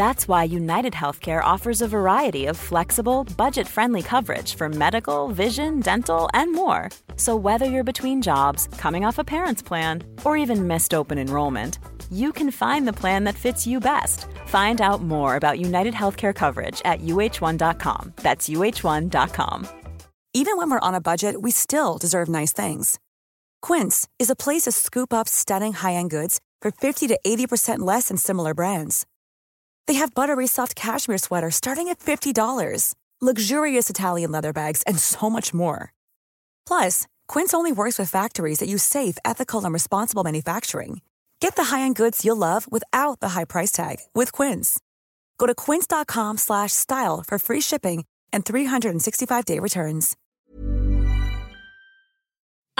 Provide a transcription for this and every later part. That's why UnitedHealthcare offers a variety of flexible, budget-friendly coverage for medical, vision, dental, and more. So whether you're between jobs, coming off a parent's plan, or even missed open enrollment, you can find the plan that fits you best. Find out more about UnitedHealthcare coverage at UH1.com. That's UH1.com. Even when we're on a budget, we still deserve nice things. Quince is a place to scoop up stunning high-end goods for 50 to 80% less than similar brands. They have buttery soft cashmere sweaters starting at $50, luxurious Italian leather bags, and so much more. Plus, Quince only works with factories that use safe, ethical, and responsible manufacturing. Get the high-end goods you'll love without the high price tag with Quince. Go to quince.com/style for free shipping and 365-day returns.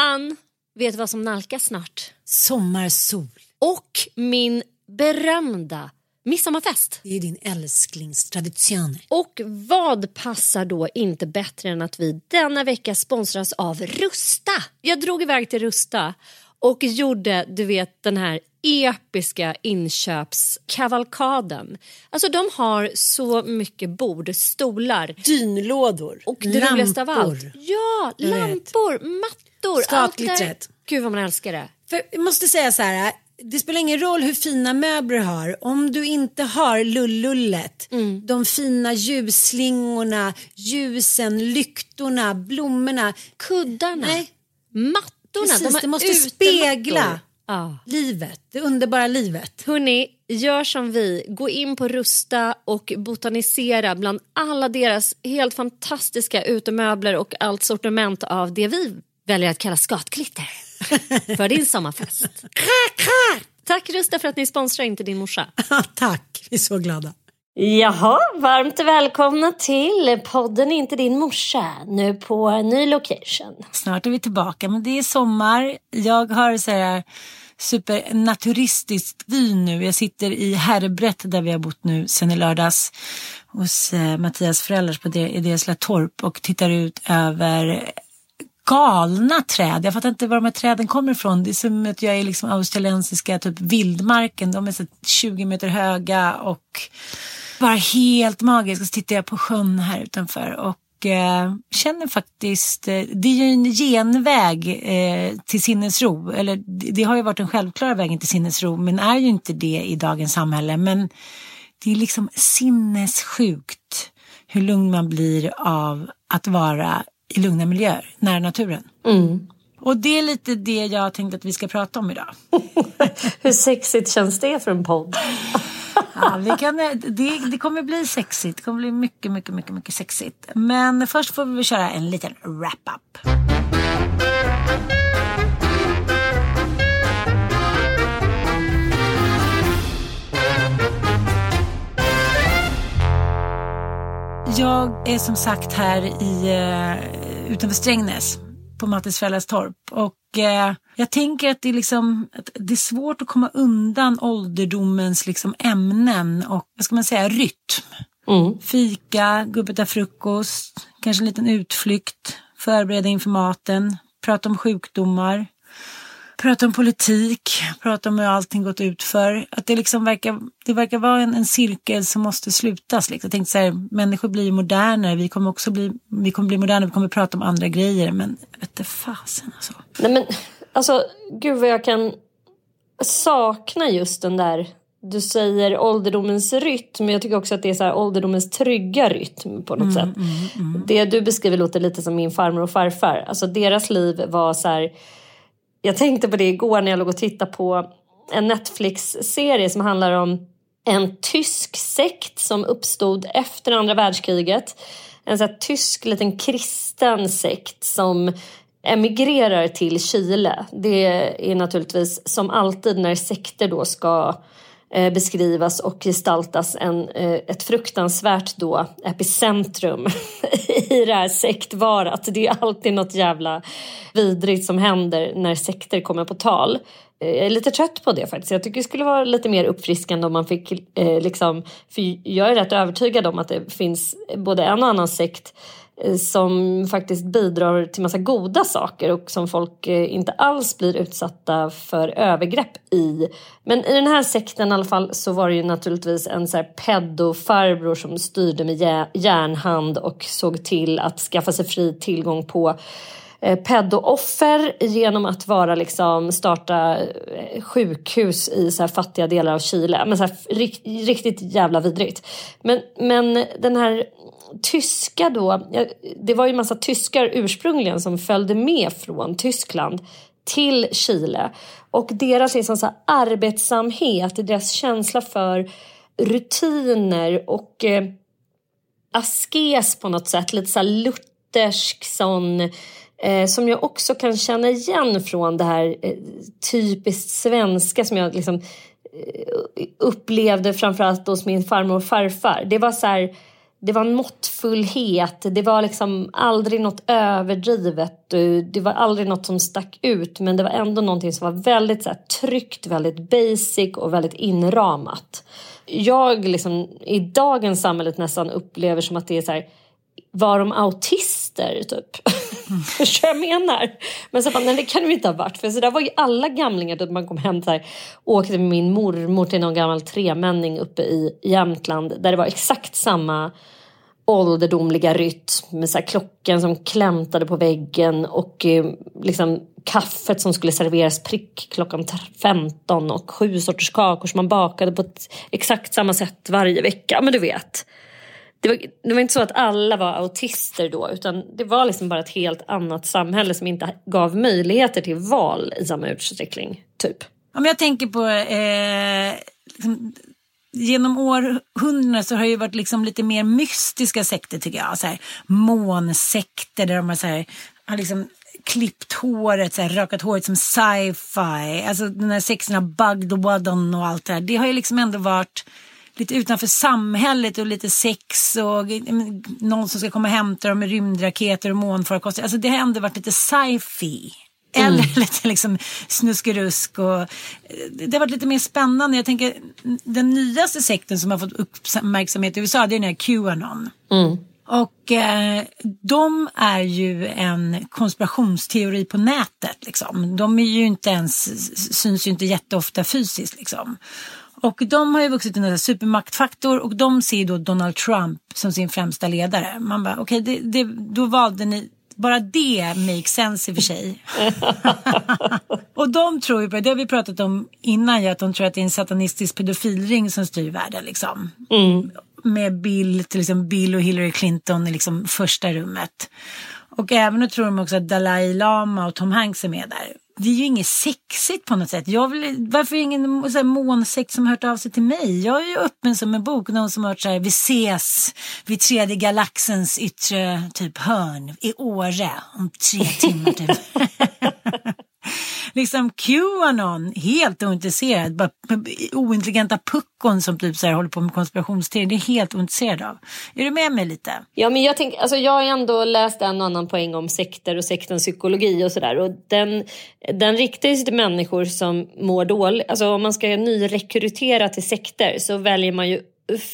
Ann, vet du vad som nalkas snart? Sommarsol. Och min berömda midsommarfest. Det är din älsklingstradition. Och vad passar då inte bättre än att vi denna vecka sponsras av Rusta. Jag drog iväg till Rusta och gjorde, du vet, den här episka inköpskavalkaden. Alltså de har så mycket bord, stolar, dynlådor och det roligaste av allt. Ja, lampor, mattor, skakligt rätt. Gud vad man älskar det. För jag måste säga så här. Det spelar ingen roll hur fina möbler har. Om du inte har lullullet, de fina ljusslingorna, ljusen, lyktorna, blommorna, kuddarna, mattorna. Precis, de måste spegla livet, det underbara livet. Hörrni, gör som vi. Gå in på Rusta och botanisera bland alla deras helt fantastiska utemöbler och allt sortiment av det vi väljer att kalla skatklitter. För din sommarfest. Tack Rusta för att ni sponsrar Inte din morsa. Tack, vi är så glada. Jaha, varmt välkomna till podden Inte din morsa. Nu på ny location. Snart är vi tillbaka, men det är sommar. Jag har så här supernaturistisk vy nu. Jag sitter i Herrebret där vi har bott nu sen i lördags hos Mattias föräldrar på Dersla Torp och tittar ut över galna träd. Jag fattar inte var de här träden kommer ifrån. Det är som att jag är liksom australiensiska typ vildmarken. De är så 20 meter höga och bara helt magiska. Så tittar jag på sjön här utanför och känner faktiskt, det är ju en genväg till sinnesro. Eller det har ju varit den självklara vägen till sinnesro, men är ju inte det i dagens samhälle. Men det är liksom sinnessjukt hur lugn man blir av att vara i lugna miljöer, nära naturen. Och det är lite det jag tänkte att vi ska prata om idag. Hur sexigt känns det för en podd? Ja, det kommer bli sexigt. Det kommer bli mycket, mycket, mycket, mycket sexigt. Men först får vi köra en liten wrap-up. Jag är som sagt här utanför Strängnäs på Mattis föräldrars torp och jag tänker att det är svårt att komma undan ålderdomens liksom ämnen och vad ska man säga, rytm. Fika, gå upp och ta frukost, kanske en liten utflykt, förbereda inför maten, prata om sjukdomar, prata om politik, prata om hur allting gått ut för. Att det liksom verkar vara en cirkel som måste slutas. Liksom. Jag tänkte så här, människor blir modernare. Vi kommer bli moderna, vi kommer prata om andra grejer. Men vet du fasen alltså. Nej men, alltså, gud vad jag kan sakna just den där, du säger ålderdomens rytm. Jag tycker också att det är så här ålderdomens trygga rytm på något sätt. Det du beskriver låter lite som min farmor och farfar. Alltså deras liv var så här. Jag tänkte på det igår när jag låg och tittade på en Netflix-serie som handlar om en tysk sekt som uppstod efter andra världskriget. en så här tysk liten kristen sekt som emigrerar till Chile. Det är naturligtvis som alltid när sekter då ska beskrivas och gestaltas ett fruktansvärt då epicentrum i det här sektvarat. Det är alltid något jävla vidrigt som händer när sekter kommer på tal. Jag är lite trött på det faktiskt. Jag tycker det skulle vara lite mer uppfriskande om man fick för jag är rätt övertygad om att det finns både en och annan sekt som faktiskt bidrar till massa goda saker och som folk inte alls blir utsatta för övergrepp i. Men i den här sekten i alla fall så var det ju naturligtvis en så här pedofarbror som styrde med järnhand och såg till att skaffa sig fri tillgång på pedooffer genom att vara liksom starta sjukhus i så här fattiga delar av Chile. Men så här riktigt jävla vidrigt. Men den här tyska då, det var ju en massa tyskar ursprungligen som följde med från Tyskland till Chile. Och deras liksom så här arbetsamhet, deras känsla för rutiner och askes på något sätt, lite så här luthersk sån... som jag också kan känna igen från det här typiskt svenska som jag liksom upplevde framförallt hos min farmor och farfar. Det var så här, det var en måttfullhet, det var liksom aldrig något överdrivet, det var aldrig något som stack ut, men det var ändå någonting som var väldigt så här tryggt, väldigt basic och väldigt inramat. Jag liksom i dagens samhället nästan upplever som att det är så här, var de autister typ? Förstår jag menar? Men så bara, nej, det kan de inte ha varit. För så där var ju alla gamlingar då man kom hem så här, åkte med min mormor till någon gammal tremänning uppe i Jämtland. Där det var exakt samma ålderdomliga rytm. Med så här, klockan som klämtade på väggen och liksom kaffet som skulle serveras prick klockan 15. Och 7 sorters kakor som man bakade på exakt samma sätt varje vecka. Men du vet... Det var inte så att alla var autister då, utan det var liksom bara ett helt annat samhälle som inte gav möjligheter till val i samma utsträckning, typ. Ja, men jag tänker på, liksom, genom århundraden så har det ju varit liksom lite mer mystiska sekter tycker jag. Så här, månsekter där de har liksom klippt håret, så här, rakat håret som sci-fi. Alltså den här sexerna Bugged och Waddon och allt det här. Det har ju liksom ändå varit... lite utanför samhället och lite sex och någon som ska komma och hämta dem med rymdraketer och månfarkoster. Alltså det har ändå varit lite sci-fi. Eller lite liksom snuskerusk. Och det har varit lite mer spännande. Jag tänker, den nyaste sekten som har fått uppmärksamhet i USA, det är den här QAnon. Mm. Och de är ju en konspirationsteori på nätet liksom. De är ju inte ens, syns ju inte jätteofta fysiskt liksom. Och de har ju vuxit en här supermaktfaktor och de ser då Donald Trump som sin främsta ledare. Man bara, okej, då valde ni, bara det makes sense i och för sig. Och de tror ju på, det har vi pratat om innan, att de tror att det är en satanistisk pedofilring som styr världen liksom. Mm. Med Bill och Hillary Clinton i liksom första rummet. Och även tror de också att Dalai Lama och Tom Hanks är med där. Det är ju inget sexigt på något sätt. Varför är ingen så här månsekt som har hört av sig till mig? Jag är ju öppen som en bok. Någon som har hört så här, vi ses vid tredje galaxens yttre typ hörn i Åre om 3 timmar typ. Liksom QAnon, helt ointresserad. Bara ointelligenta puckon som typ så här håller på med konspirationsteorier. Det är helt ointresserad av. Är du med mig lite? Ja, men jag tänker, alltså jag har ändå läst en och annan poäng om sekter och sektens psykologi och sådär. Och den riktar sig till människor som mår dåligt. Alltså om man ska nyrekrytera till sekter så väljer man ju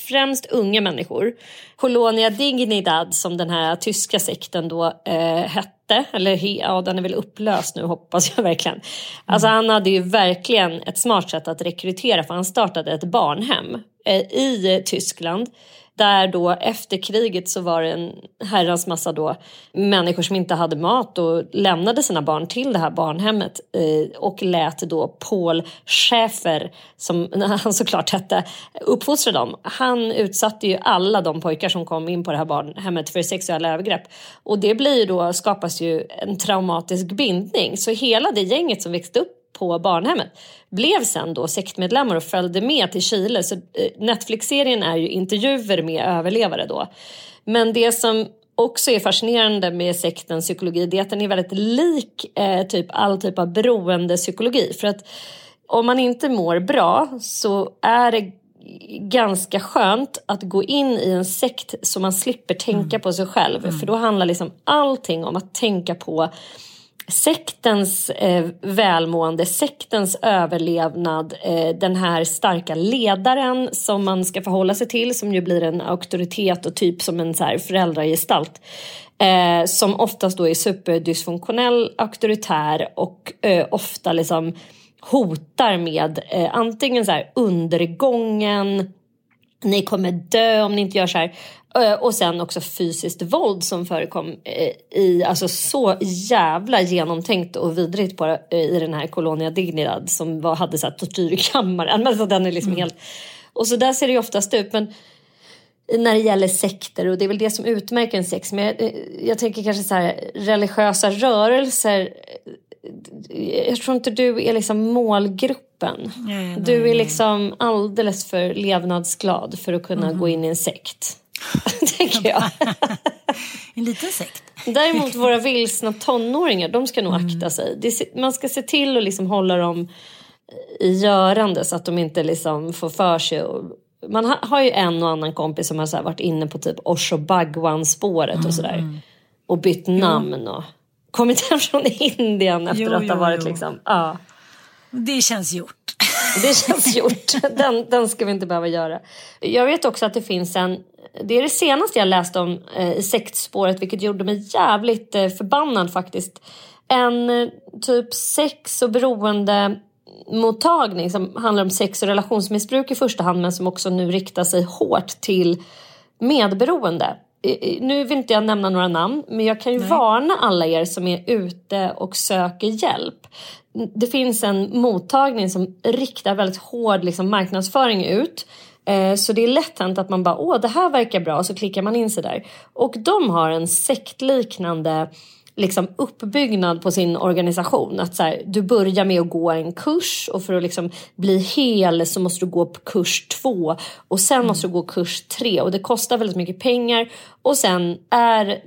främst unga människor. Colonia Dignidad, som den här tyska sekten då hette, eller ja, den är väl upplöst nu, hoppas jag verkligen. Alltså han hade ju verkligen ett smart sätt att rekrytera, för han startade ett barnhem i Tyskland. Där då efter kriget så var det en herrans massa då människor som inte hade mat och lämnade sina barn till det här barnhemmet och lät då Paul Schäfer, som han såklart hette, uppfostra dem. Han utsatte ju alla de pojkar som kom in på det här barnhemmet för sexuella övergrepp. Och det blir ju då, skapas ju en traumatisk bindning. Så hela det gänget som växte upp på barnhemmet blev sen då sektmedlemmar och följde med till Chile. Så Netflix-serien är ju intervjuer med överlevare då. Men det som också är fascinerande med sekten psykologi det är att den är väldigt lik typ all typ av beroendepsykologi. För att om man inte mår bra så är det ganska skönt att gå in i en sekt så man slipper tänka på sig själv. För då handlar liksom allting om att tänka på sektens välmående, sektens överlevnad, den här starka ledaren som man ska förhålla sig till, som ju blir en auktoritet och typ som en så här föräldragestalt, som oftast då är superdysfunktionell, auktoritär och ofta liksom hotar med antingen så här undergången, ni kommer dö om ni inte gör så här. Och sen också fysiskt våld som förekom i, alltså så jävla genomtänkt och vidrigt bara i den här Colonia Dignidad som hade så här tortyrkammaren. Alltså den är liksom helt... Och så där ser det ju oftast ut, men när det gäller sekter, och det är väl det som utmärker en sekt. Men jag tänker kanske så här, religiösa rörelser, jag tror inte du är liksom målgruppen. Nej. Du är liksom alldeles för levnadsglad för att kunna gå in i en sekt. Tänker jag. En liten sekt. Däremot våra vilsna tonåringar, de ska nog akta sig. Man ska se till att liksom hålla dem i görande så att de inte liksom får för sig. Man har ju en och annan kompis som har så här varit inne på typ Osho Bhagwan-spåret och sådär. Och bytt namn och kommit hem från Indien efter att ha varit liksom... Ja. Det känns gjort. Det känns gjort. Den ska vi inte behöva göra. Jag vet också att det finns en... Det är det senaste jag läste om i sektspåret, vilket gjorde mig jävligt förbannad faktiskt. En typ sex- och beroendemottagning som handlar om sex- och relationsmissbruk i första hand, men som också nu riktar sig hårt till medberoende. Nu vill inte jag nämna några namn, men jag kan ju varna alla er som är ute och söker hjälp. Det finns en mottagning som riktar väldigt hård liksom marknadsföring ut. Så det är lätt hänt att man bara, det här verkar bra, och så klickar man in sig där. Och de har en sektliknande liksom uppbyggnad på sin organisation. Att så här, du börjar med att gå en kurs, och för att liksom bli hel så måste du gå på kurs 2. Och sen måste du gå kurs 3, och det kostar väldigt mycket pengar. Och sen är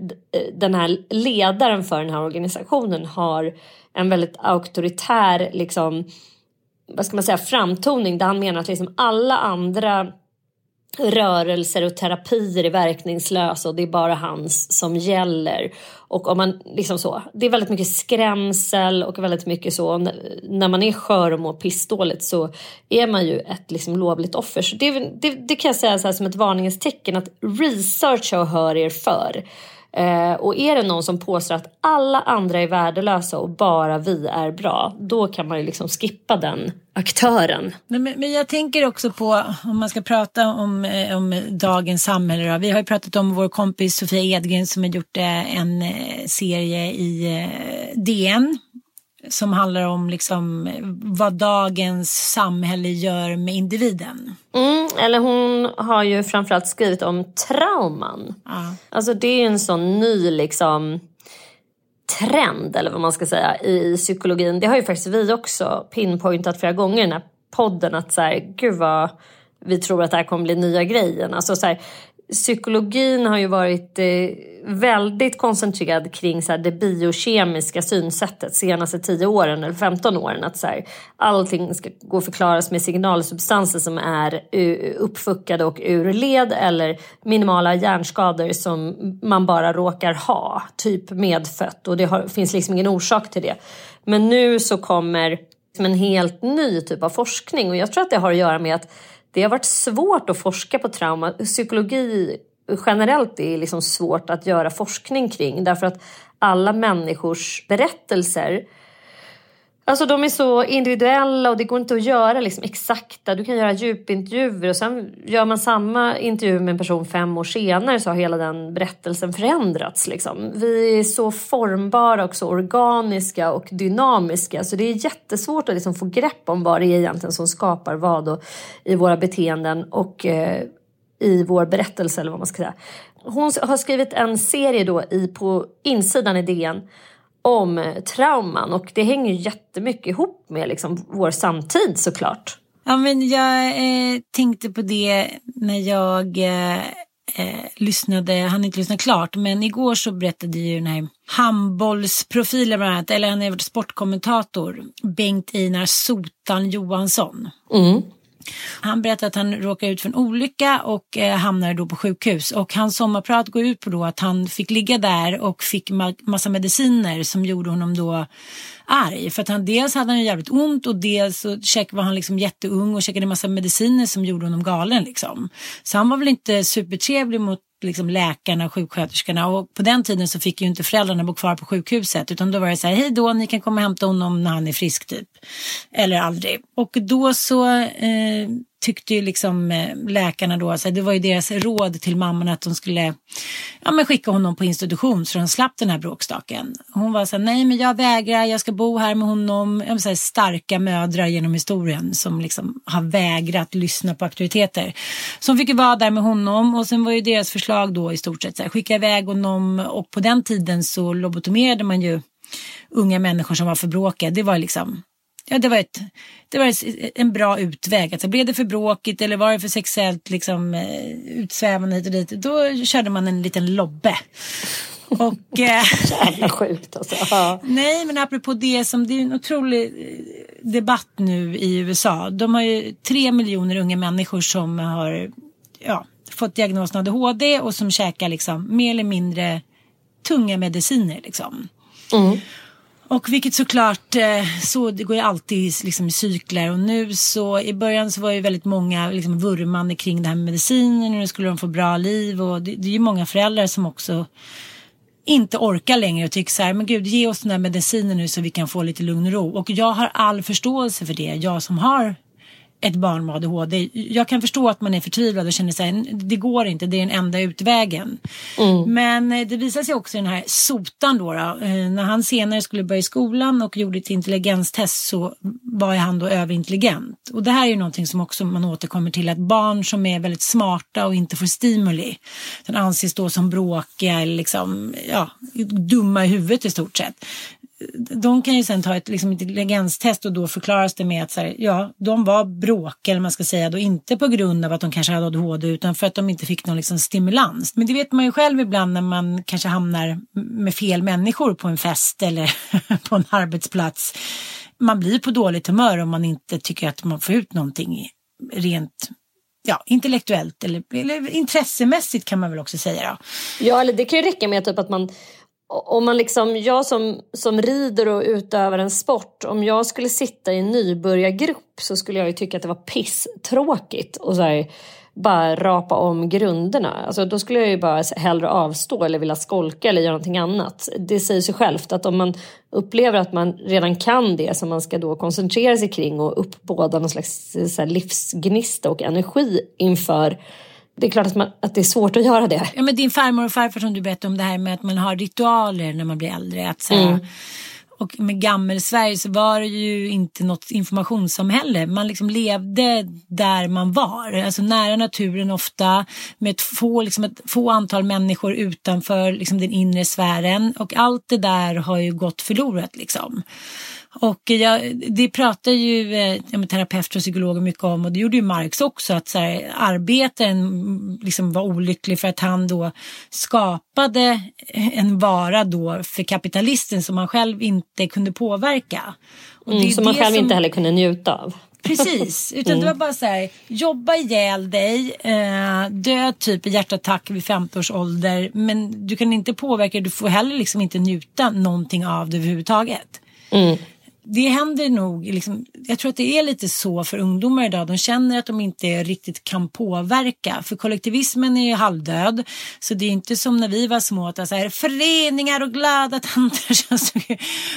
den här ledaren för den här organisationen har en väldigt auktoritär liksom... vad ska man säga, framtoning, där han menar att liksom alla andra rörelser och terapier är verkningslösa och det är bara hans som gäller. Och om man liksom så, det är väldigt mycket skrämsel och väldigt mycket så, när man är skör och mår pissdåligt så är man ju ett liksom lovligt offer. Så det kan jag säga så här som ett varningens tecken, att researcha och hör er för. Och är det någon som påstår att alla andra är värdelösa och bara vi är bra, då kan man ju liksom skippa den aktören. Men jag tänker också på, om man ska prata om dagens samhälle då. Vi har ju pratat om vår kompis Sofia Edgren som har gjort en serie i DN som handlar om liksom vad dagens samhälle gör med individen. Eller hon har ju framförallt skrivit om trauman. Alltså det är ju en sån ny liksom trend, eller vad man ska säga, i psykologin. Det har ju faktiskt vi också pinpointat flera gånger i den här podden, att så här, gud vad vi tror att det här kommer bli nya grejen. Alltså så här, psykologin har ju varit väldigt koncentrerad kring så här det biokemiska synsättet senaste 10 åren eller 15 åren, att så här, allting ska gå förklaras med signalsubstanser som är uppfuckade och ur led, eller minimala hjärnskador som man bara råkar ha, typ medfött, och det finns liksom ingen orsak till det. Men nu så kommer en helt ny typ av forskning, och jag tror att det har att göra med att det har varit svårt att forska på trauma. Psykologi generellt är liksom svårt att göra forskning kring. Därför att alla människors berättelser, alltså de är så individuella, och det går inte att göra liksom exakta. Du kan göra djupintervjuer, och sen gör man samma intervju med en person 5 år senare så har hela den berättelsen förändrats. Liksom. Vi är så formbara och så organiska och dynamiska, så det är jättesvårt att liksom få grepp om vad det är egentligen som skapar vad, och i våra beteenden och i vår berättelse, eller vad man ska säga. Hon har skrivit en serie då på insidan i DN om trauman, och det hänger ju jättemycket ihop med liksom vår samtid såklart. Ja, men jag tänkte på det när jag han inte lyssnade klart, men igår så berättade ju den här handbollsprofilen bland annat, eller han är sportkommentator, Bengt Inar Sotan Johansson. Mm. Han berättade att han råkade ut för en olycka och hamnade då på sjukhus, och hans sommarprat går ut på då att han fick ligga där och fick massa mediciner som gjorde honom då arg, för att han dels hade han ju jävligt ont, och dels så var han liksom jätteung och käkade massa mediciner som gjorde honom galen liksom. Så han var väl inte supertrevlig mot liksom läkarna och sjuksköterskorna, och på den tiden så fick ju inte föräldrarna bo kvar på sjukhuset, utan då var det så här, hej då, ni kan komma och hämta honom när han är frisk typ, eller aldrig. Och då så tyckte ju liksom läkarna då, så det var ju deras råd till mamman att de skulle skicka honom på institution så de slapp den här bråkstaken. Hon var så här, nej men jag vägrar, jag ska bo här med honom. Så här, starka mödrar genom historien som liksom har vägrat lyssna på auktoriteter. Så hon fick ju vara där med honom, och sen var ju deras förslag då i stort sett så här, skicka iväg honom, och på den tiden så lobotomerade man ju unga människor som var för bråkiga. Det var liksom... Ja, det var en bra utväg. Alltså, blev det för bråkigt eller var det för sexuellt liksom, utsvävande hit och dit, då körde man en liten lobbe. Och, jävla sjukt alltså. Ja. Nej, men apropå det, som det är en otrolig debatt nu i USA. De har ju 3 miljoner unga människor som har fått diagnosen ADHD och som käkar liksom, mer eller mindre tunga mediciner. Liksom. Mm. Och vilket såklart, så det går ju alltid liksom i cykler, och nu så i början så var ju väldigt många liksom vurmande kring det här med medicinen, och nu skulle de få bra liv, och det är ju många föräldrar som också inte orkar längre och tycker så här, men gud, ge oss den här medicinen nu så vi kan få lite lugn och ro. Och jag har all förståelse för det, jag som har ett barn med ADHD. Jag kan förstå att man är förtvivlad och känner sig, det går inte, det är den enda utvägen. Mm. Men det visar sig också i den här Sotan då, när han senare skulle börja i skolan och gjorde ett intelligenstest, så var han då överintelligent. Och det här är ju någonting som också man återkommer till, att barn som är väldigt smarta och inte får stimuli, den anses då som bråkiga, liksom, dumma i huvudet i stort sett. De kan ju sen ta ett liksom, intelligenstest, och då förklaras det med att så här, de var bråk, eller man ska säga då, inte på grund av att de kanske hade ADHD, utan för att de inte fick någon liksom, stimulans. Men det vet man ju själv ibland när man kanske hamnar med fel människor på en fest eller på en arbetsplats. Man blir på dåligt humör om man inte tycker att man får ut någonting rent intellektuellt eller intressemässigt, kan man väl också säga då. Ja, eller det kan ju räcka med typ att man... Om man liksom, jag som rider och utövar en sport, om jag skulle sitta i en nybörjargrupp så skulle jag ju tycka att det var pisstråkigt och så här, bara rapa om grunderna. Alltså, då skulle jag ju bara hellre avstå eller vilja skolka eller göra någonting annat. Det säger sig självt att om man upplever att man redan kan det som man ska då koncentrera sig kring och uppbåda någon slags så här, livsgnista och energi inför. Det är klart att det är svårt att göra det. Ja, men din farmor och farfar som du berättade om, det här med att man har ritualer när man blir äldre. Att, och med Gammelsverige så var det ju inte något informationssamhälle. Man liksom levde där man var. Alltså nära naturen ofta, med ett få antal människor utanför liksom, den inre sfären. Och allt det där har ju gått förlorat liksom. Och det pratar ju terapeuter och psykologer mycket om, och det gjorde ju Marx också, att så här, arbetaren liksom var olycklig för att han då skapade en vara då för kapitalisten som han själv inte kunde påverka. Och det som man själv inte heller kunde njuta av. Precis, utan det var bara så här, jobba ihjäl dig, dö typ i hjärtattack vid 50 års ålder, men du kan inte påverka, du får heller liksom inte njuta någonting av det överhuvudtaget. Mm. Det händer nog, liksom, jag tror att det är lite så för ungdomar idag. De känner att de inte riktigt kan påverka. För kollektivismen är ju halvdöd. Så det är inte som när vi var små, att så här, föreningar och glada tanter.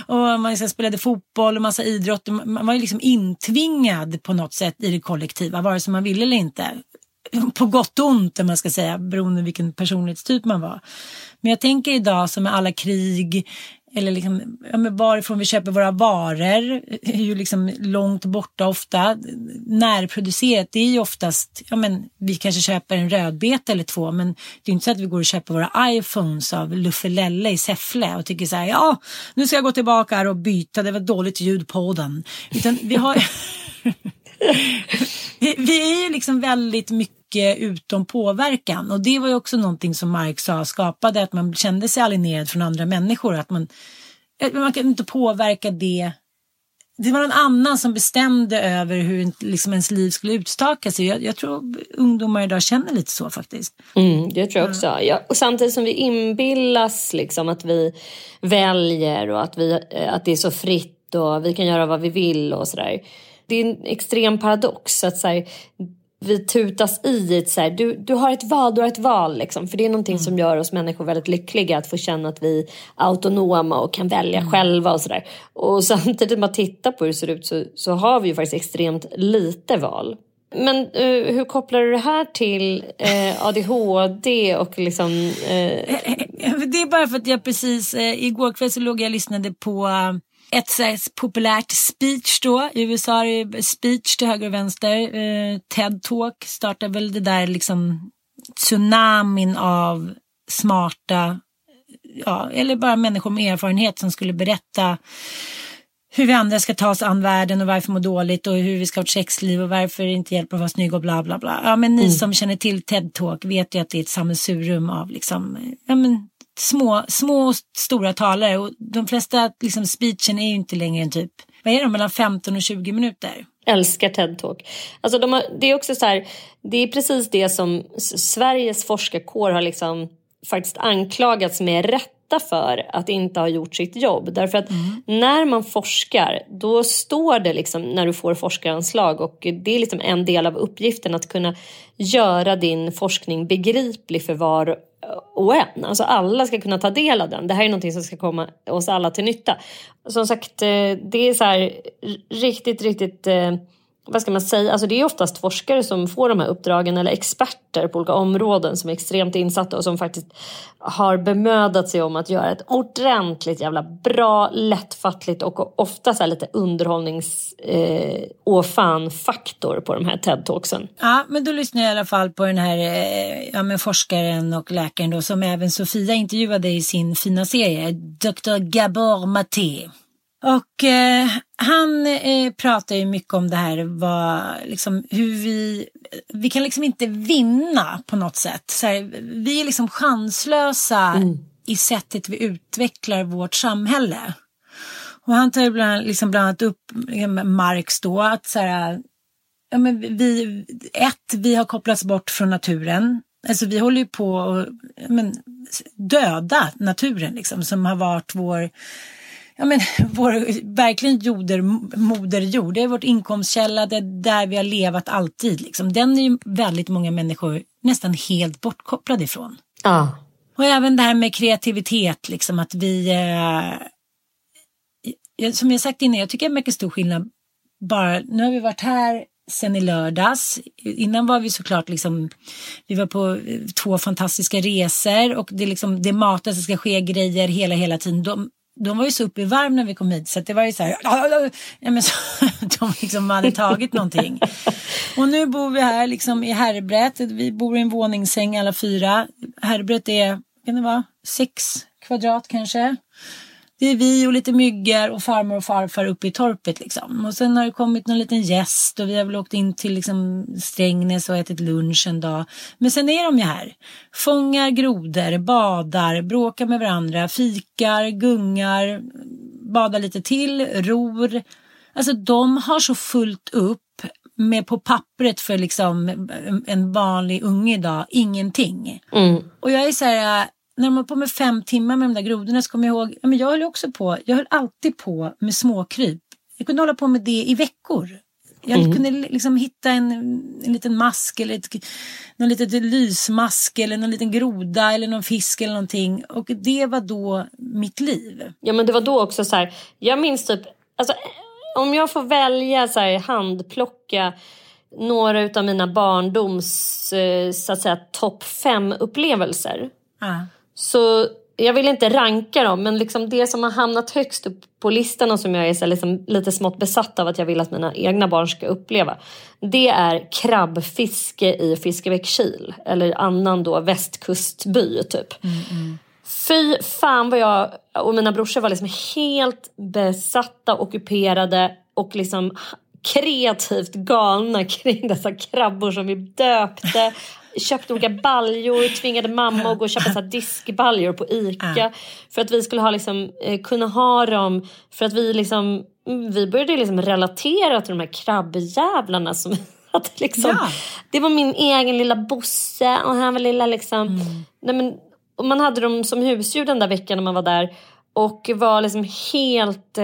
Och man spelade fotboll och massa idrott. Man var ju liksom intvingad på något sätt i det kollektiva, vare sig man ville eller inte. På gott och ont, om man ska säga, beroende vilken personlighetstyp man var. Men jag tänker idag, som med alla krig... Eller liksom, varifrån vi köper våra varor är ju liksom långt borta ofta. Närproducerat, det är ju oftast, vi kanske köper en rödbeta eller två, men det är inte så att vi går och köper våra iPhones av Luffelelle i Säffle och tycker så här, nu ska jag gå tillbaka här och byta, det var dåligt ljud på den. Utan vi är ju liksom väldigt mycket mycket utom påverkan. Och det var ju också någonting som Marx sa skapade, att man kände sig alienerad från andra människor. Att man kan inte påverka det. Det var någon annan som bestämde över hur liksom ens liv skulle utstaka sig. Jag tror ungdomar idag känner lite så faktiskt. Det tror jag också. Ja, och samtidigt som vi inbillas liksom att vi väljer och att det är så fritt och vi kan göra vad vi vill och sådär. Det är en extrem paradox att så här, vi tutas i ett så här, du har ett val liksom. För det är någonting som gör oss människor väldigt lyckliga, att få känna att vi är autonoma och kan välja själva och sådär. Och samtidigt man tittar på hur det ser ut så har vi ju faktiskt extremt lite val. Men hur kopplar du det här till ADHD och liksom... Det är bara för att jag precis, igår kväll så låg jag och lyssnade på... ett så populärt speech då. I USA är det speech till höger och vänster. TED-talk startar väl det där liksom tsunamin av smarta, ja, eller bara människor med erfarenhet som skulle berätta hur vi andra ska ta oss an världen och varför må dåligt och hur vi ska ha ett sexliv och varför det inte hjälper att vara snygg och bla bla bla. Ja, men ni som känner till TED-talk vet ju att det är ett sammansurum av liksom, ja men små och stora talare, och de flesta liksom, speechen är ju inte längre än typ, vad är de, mellan 15 och 20 minuter. Älskar TED-talk. Alltså det är också så här, det är precis det som Sveriges forskarkår har liksom faktiskt anklagats med rätta för, att inte ha gjort sitt jobb. Därför att när man forskar, då står det liksom, när du får forskaranslag, och det är liksom en del av uppgiften att kunna göra din forskning begriplig för var och en. Alltså alla ska kunna ta del av den. Det här är någonting som ska komma oss alla till nytta. Som sagt, det är så här riktigt, vad ska man säga? Alltså det är oftast forskare som får de här uppdragen, eller experter på olika områden som är extremt insatta och som faktiskt har bemödat sig om att göra ett ordentligt jävla bra, lättfattligt och ofta så här lite underhållnings-åfan-faktor på de här TED-talksen. Ja, men då lyssnar jag i alla fall på den här forskaren och läkaren då, som även Sofia intervjuade i sin fina serie, Dr. Gabor Maté. Och han pratar ju mycket om det här, liksom, hur vi kan liksom inte vinna på något sätt. Så här, vi är liksom chanslösa i sättet vi utvecklar vårt samhälle. Och han tar ju bland annat upp Marx då, att så här, ja, men vi har kopplats bort från naturen. Alltså vi håller ju på att döda naturen liksom, som har varit vår verkligen moderjord. Det är vårt inkomstkälla, det där vi har levat alltid. Liksom. Den är ju väldigt många människor nästan helt bortkopplade ifrån. Ah. Och även det här med kreativitet, liksom, att vi... som jag sagt innan, jag tycker det är mycket stor skillnad. Nu har vi varit här sen i lördags. Innan var vi såklart liksom, vi var på 2 fantastiska resor, och det, liksom, det matas, det ska ske grejer hela tiden. De var ju så uppe i varm när vi kom hit, så att det var ju så här, de liksom hade tagit någonting. Och nu bor vi här liksom i Herrbrätt. Vi bor i en våningssäng alla 4. Herrbrätt är, kan det vara, 6 kvadrat kanske. Det är vi och lite myggor och farmor och farfar uppe i torpet liksom. Och sen har det kommit någon liten gäst, och vi har väl åkt in till liksom Strängnäs och ätit lunch en dag. Men sen är de ju här. Fångar grodor, badar, bråkar med varandra, fikar, gungar, badar lite till, ror. Alltså de har så fullt upp med på pappret för liksom en vanlig unge idag, ingenting. Och jag är så här... När de var på med 5 timmar med de där grodorna, så kommer jag ihåg, men jag höll alltid på med småkryp. Jag kunde hålla på med det i veckor. Jag kunde liksom hitta en liten mask, eller någon liten lysmask, eller någon liten groda, eller någon fisk eller någonting. Och det var då mitt liv. Ja, men det var då också så här, jag minns typ, alltså om jag får välja så här, handplocka några utav mina barndoms, så att säga, topp 5 upplevelser. Så jag vill inte ranka dem, men liksom det som har hamnat högst upp på listan och som jag är så liksom lite smått besatt av att jag vill att mina egna barn ska uppleva, det är krabbfiske i Fiskebäckskil eller annan då västkustby typ. Fy fan vad jag och mina brorsor var liksom helt besatta, ockuperade och liksom kreativt galna kring dessa krabbor som vi döpte, köpte olika baljor, tvingade mamma att gå och köpa så här diskbaljor på Ica för att vi skulle ha liksom, kunna ha dem, för att vi liksom, vi började liksom relatera till de här krabbjävlarna som att liksom, ja. Det var min egen lilla Bosse och han var lilla liksom, nej men, och man hade dem som husdjur den där veckan när man var där och var liksom helt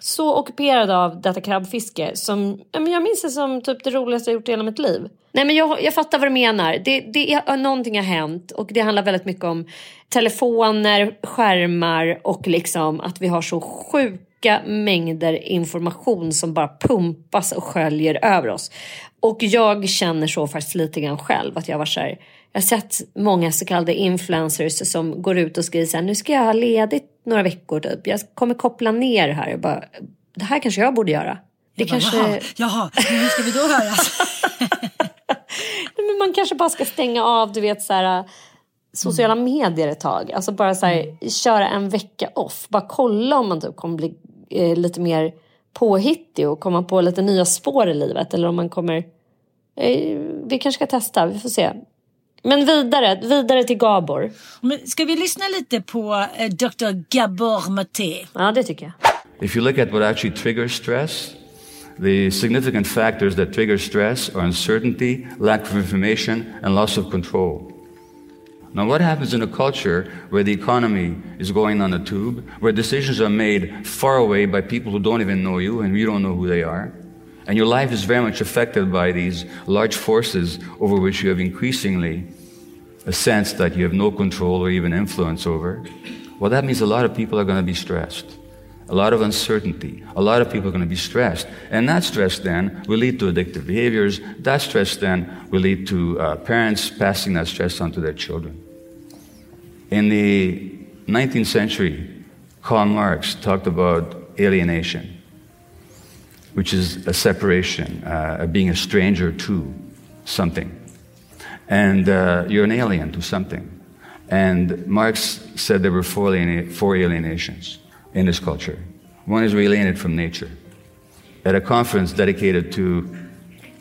så ockuperad av detta krabbfiske som, jag minns det som typ det roligaste jag gjort i hela mitt liv. Nej men jag fattar vad du menar. Någonting har hänt och det handlar väldigt mycket om telefoner, skärmar och liksom att vi har så sjuka mängder information som bara pumpas och sköljer över oss. Och jag känner så faktiskt lite grann själv att jag var så här, jag har sett många så kallade influencers som går ut och skriver så här, nu ska jag ha ledigt några veckor typ. Jag kommer koppla ner här och bara, det här kanske jag borde göra. Det jag kanske... Jaha, hur ska vi då höras? Men man kanske bara ska stänga av, du vet, så här, sociala medier ett tag. Alltså bara så här, köra en vecka off. Bara kolla om man typ kommer bli lite mer påhittig och komma på lite nya spår i livet. Eller om man kommer... vi kanske ska testa, vi får se. Men vidare till Gabor. Men ska vi lyssna lite på Dr. Gabor Maté? Ja, det tycker jag. If you look at what actually triggers stress, the significant factors that trigger stress are uncertainty, lack of information and loss of control. Now what happens in a culture where the economy is going on a tube, where decisions are made far away by people who don't even know you and you don't know who they are? And your life is very much affected by these large forces over which you have increasingly a sense that you have no control or even influence over. Well, that means a lot of people are going to be stressed. A lot of uncertainty. A lot of people are going to be stressed. And that stress then will lead to addictive behaviors. That stress then will lead to parents passing that stress on to their children. In the 19th century, Karl Marx talked about alienation, which is a separation, being a stranger to something. And you're an alien to something. And Marx said there were four alienations in this culture. One is we're alienated from nature. At a conference dedicated to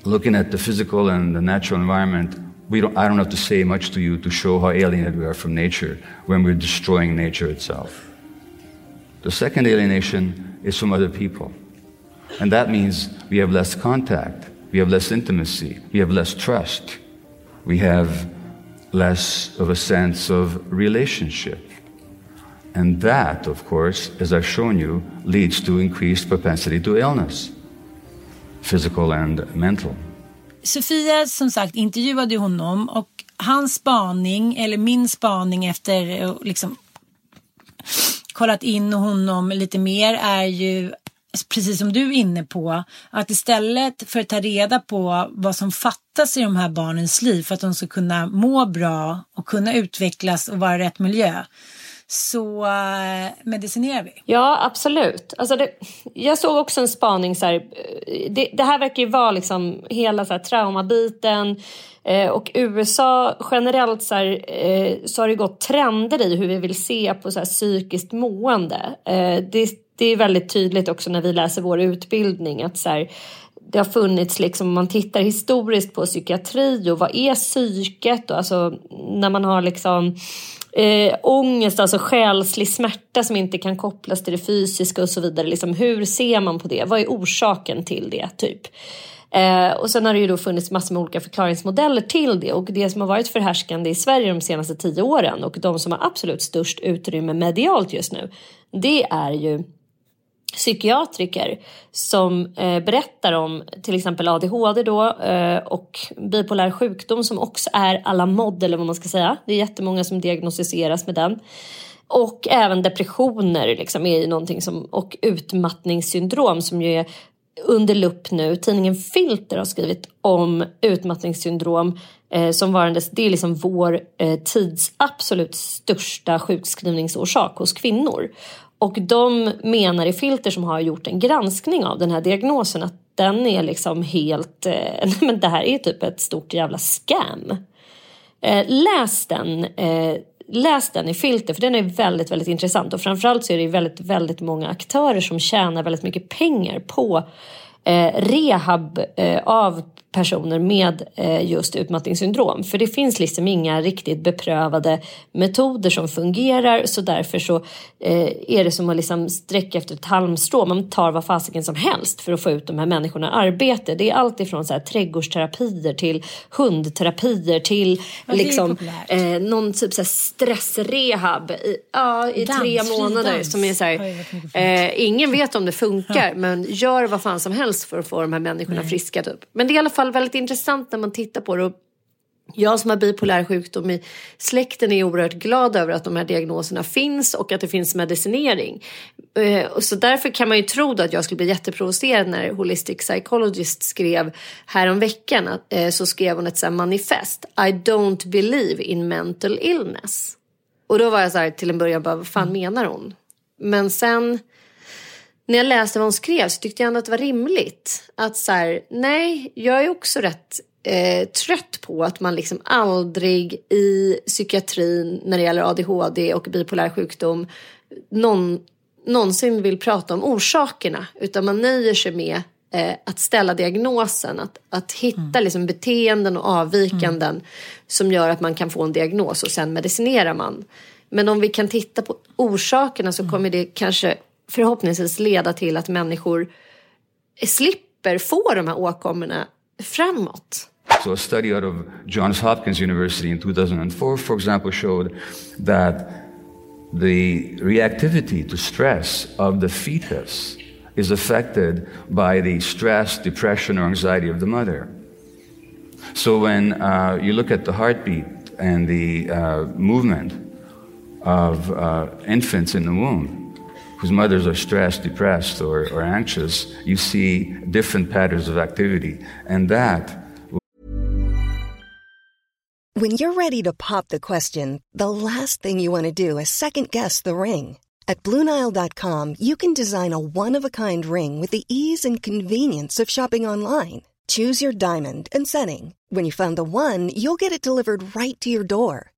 looking at the physical and the natural environment, I don't have to say much to you to show how alienated we are from nature when we're destroying nature itself. The second alienation is from other people. And that means we have less contact, we have less intimacy, we have less trust, we have less of a sense of relationship. And that, of course, as I've shown you, leads to increased propensity to illness, physical and mental. Sofia, som sagt, intervjuade honom och hans spaning, eller min spaning efter liksom kollat in honom lite mer är ju precis som du är inne på, att istället för att ta reda på vad som fattas i de här barnens liv för att de ska kunna må bra och kunna utvecklas och vara i rätt miljö, så medicinerar vi. Ja, absolut. Alltså jag såg också en spaning så här, det här verkar ju vara liksom hela så här traumabiten och USA generellt så här, så har det gått trender i hur vi vill se på så här psykiskt mående. Det är väldigt tydligt också när vi läser vår utbildning att så här, det har funnits liksom, om man tittar historiskt på psykiatri och vad är psyket och alltså när man har liksom ångest, alltså själslig smärta som inte kan kopplas till det fysiska och så vidare, liksom, hur ser man på det? Vad är orsaken till det typ? Och sen har det ju då funnits massor med olika förklaringsmodeller till det, och det som har varit förhärskande i Sverige de senaste 10 åren och de som har absolut störst utrymme medialt just nu, det är ju psykiatriker som berättar om till exempel ADHD då, och bipolär sjukdom som också är à la mode, eller vad man ska säga. Det är jättemånga som diagnostiseras med den. Och även depressioner liksom är ju någonting som, och utmattningssyndrom som ju är under lupp nu. Tidningen Filter har skrivit om utmattningssyndrom som varandes, det är liksom vår tids absolut största sjukskrivningsorsak hos kvinnor. Och de menar i Filter, som har gjort en granskning av den här diagnosen, att den är liksom helt... men det här är typ ett stort jävla scam. Läs den i Filter, för den är väldigt, väldigt intressant. Och framförallt så är det väldigt, väldigt många aktörer som tjänar väldigt mycket pengar på rehab av personer med just utmattningssyndrom. För det finns liksom inga riktigt beprövade metoder som fungerar, så därför så är det som att liksom sträcka efter ett halmstrå. Man tar vad fasiken som helst för att få ut de här människorna arbete. Det är allt ifrån så här trädgårdsterapier till hundterapier till liksom någon typ så här stressrehab i dans, 3 månader som är så här, ingen vet om det funkar, men gör vad fan som helst för att få de här människorna friska typ. Men det är i alla fall väldigt intressant när man tittar på det, och jag som har bipolär sjukdom i släkten är oerhört glad över att de här diagnoserna finns och att det finns medicinering. Så därför kan man ju tro att jag skulle bli jätteprovocerad när Holistic Psychologist skrev häromveckan, så skrev hon ett så här manifest: I don't believe in mental illness. Och då var jag så här till en början bara, vad fan menar hon? Men sen när jag läste vad hon skrev så tyckte jag ändå att det var rimligt. Att så här, nej, jag är också rätt trött på att man liksom aldrig i psykiatrin när det gäller ADHD och bipolär sjukdom någonsin vill prata om orsakerna. Utan man nöjer sig med att ställa diagnosen, att hitta liksom beteenden och avvikanden som gör att man kan få en diagnos och sen medicinerar man. Men om vi kan titta på orsakerna så kommer det kanske förhoppningsvis leda till att människor slipper få de här åkommorna framåt. So a study out of Johns Hopkins University in 2004, for example, showed that the reactivity to stress of the fetus is affected by the stress, depression, or anxiety of the mother. So when you look at the heartbeat and the movement of infants in the womb, whose mothers are stressed, depressed, or anxious, you see different patterns of activity. And that... When you're ready to pop the question, the last thing you want to do is second-guess the ring. At BlueNile.com, you can design a one-of-a-kind ring with the ease and convenience of shopping online. Choose your diamond and setting. When you find the one, you'll get it delivered right to your door.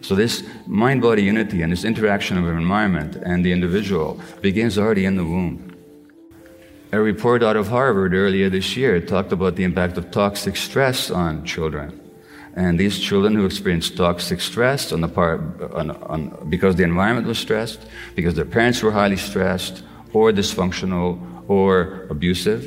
So this mind-body unity and this interaction of our environment and the individual begins already in the womb. A report out of Harvard earlier this year talked about the impact of toxic stress on children. And these children who experienced toxic stress because the environment was stressed, because their parents were highly stressed or dysfunctional or abusive,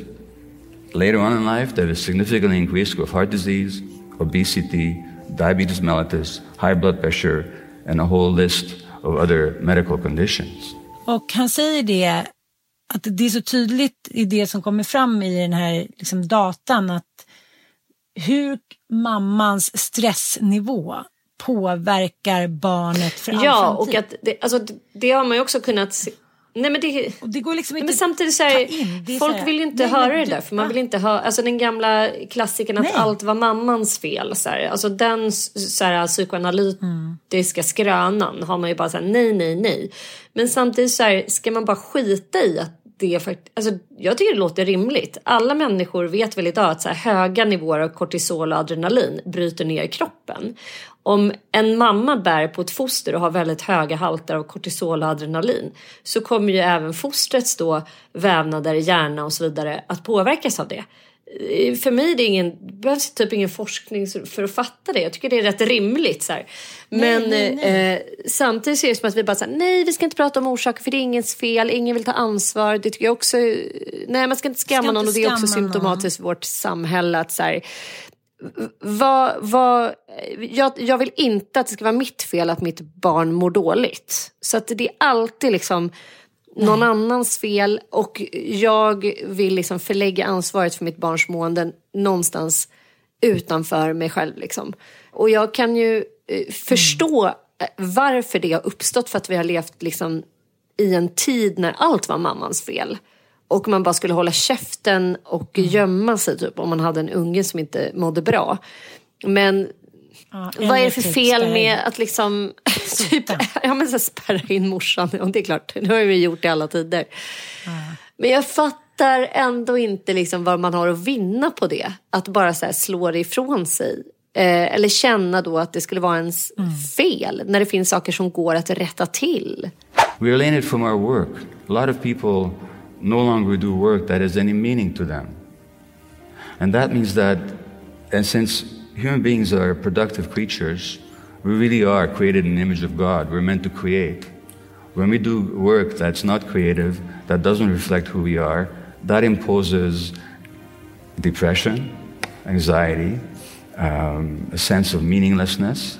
later on in life there is significantly increased risk of heart disease, obesity, diabetes mellitus, high blood pressure and a whole list of other medical conditions. Och han säger det, att det är så tydligt i det som kommer fram i den här liksom datan, att hur mammans stressnivå påverkar barnet för all framtid. Och att det har man ju också kunnat se. Nej, men det går liksom inte, men samtidigt så här, folk vill ju inte höra det där, för man vill inte höra, alltså den gamla klassiken att allt var mammans fel så här. Alltså den så här psykoanalytiska skrönan har man ju bara så här, nej. Men samtidigt så här, ska man bara skita i att det är faktiskt, alltså jag tycker det låter rimligt. Alla människor vet väl idag att så här, höga nivåer av kortisol och adrenalin bryter ner kroppen. Om en mamma bär på ett foster och har väldigt höga halter av kortisol och adrenalin, så kommer ju även fostrets då vävnader, hjärna och så vidare att påverkas av det. För mig behövs typ ingen forskning för att fatta det. Jag tycker det är rätt rimligt så här. Men samtidigt så är det som att vi bara säger nej, vi ska inte prata om orsaker, för det är ingens fel, ingen vill ta ansvar. Det tycker jag också. Nej, man ska inte skamma någon, och det är också symptomatiskt för vårt samhälle att så här, jag vill inte att det ska vara mitt fel att mitt barn mår dåligt. Så att det är alltid liksom någon annans fel, och jag vill liksom förlägga ansvaret för mitt barns mående någonstans utanför mig själv liksom. Och jag kan ju förstå varför det har uppstått, för att vi har levt liksom i en tid när allt var mammans fel. Och man bara skulle hålla käften och gömma sig typ om man hade en unge som inte mådde bra. Men vad är det för fel med att liksom typ, så spärra in morsan? Och det är klart, nu har vi gjort det alla tider. Men jag fattar ändå inte liksom vad man har att vinna på det. Att bara så här slå det ifrån sig. Eller känna då att det skulle vara ens fel. När det finns saker som går att rätta till. We are alienated from our work. A lot of people no longer do work that has any meaning to them. And that means that, and since human beings are productive creatures, we really are created in the image of God. We're meant to create. When we do work that's not creative, that doesn't reflect who we are, that imposes depression, anxiety, a sense of meaninglessness.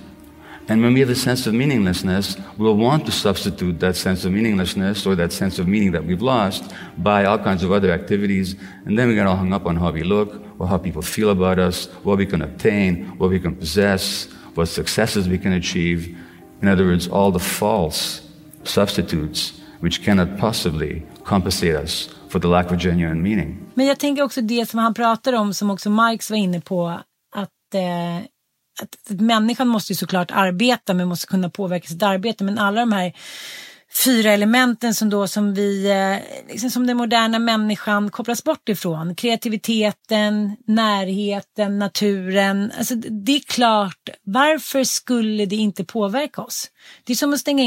And when we have a sense of meaninglessness, we'll want to substitute that sense of meaninglessness or that sense of meaning that we've lost by all kinds of other activities. And then we get all hung up on how we look, or how people feel about us, what we can obtain, what we can possess, what successes we can achieve. In other words, all the false substitutes which cannot possibly compensate us for the lack of genuine meaning. Men jag tänker också det som han pratar om, som också Marx var inne på, att människan måste ju såklart arbeta, men måste kunna påverka sitt arbete. Men alla de här 4 elementen som den moderna människan kopplas bort ifrån. Kreativiteten, närheten, naturen. Alltså det är klart, varför skulle det inte påverka oss? Det är som att stänga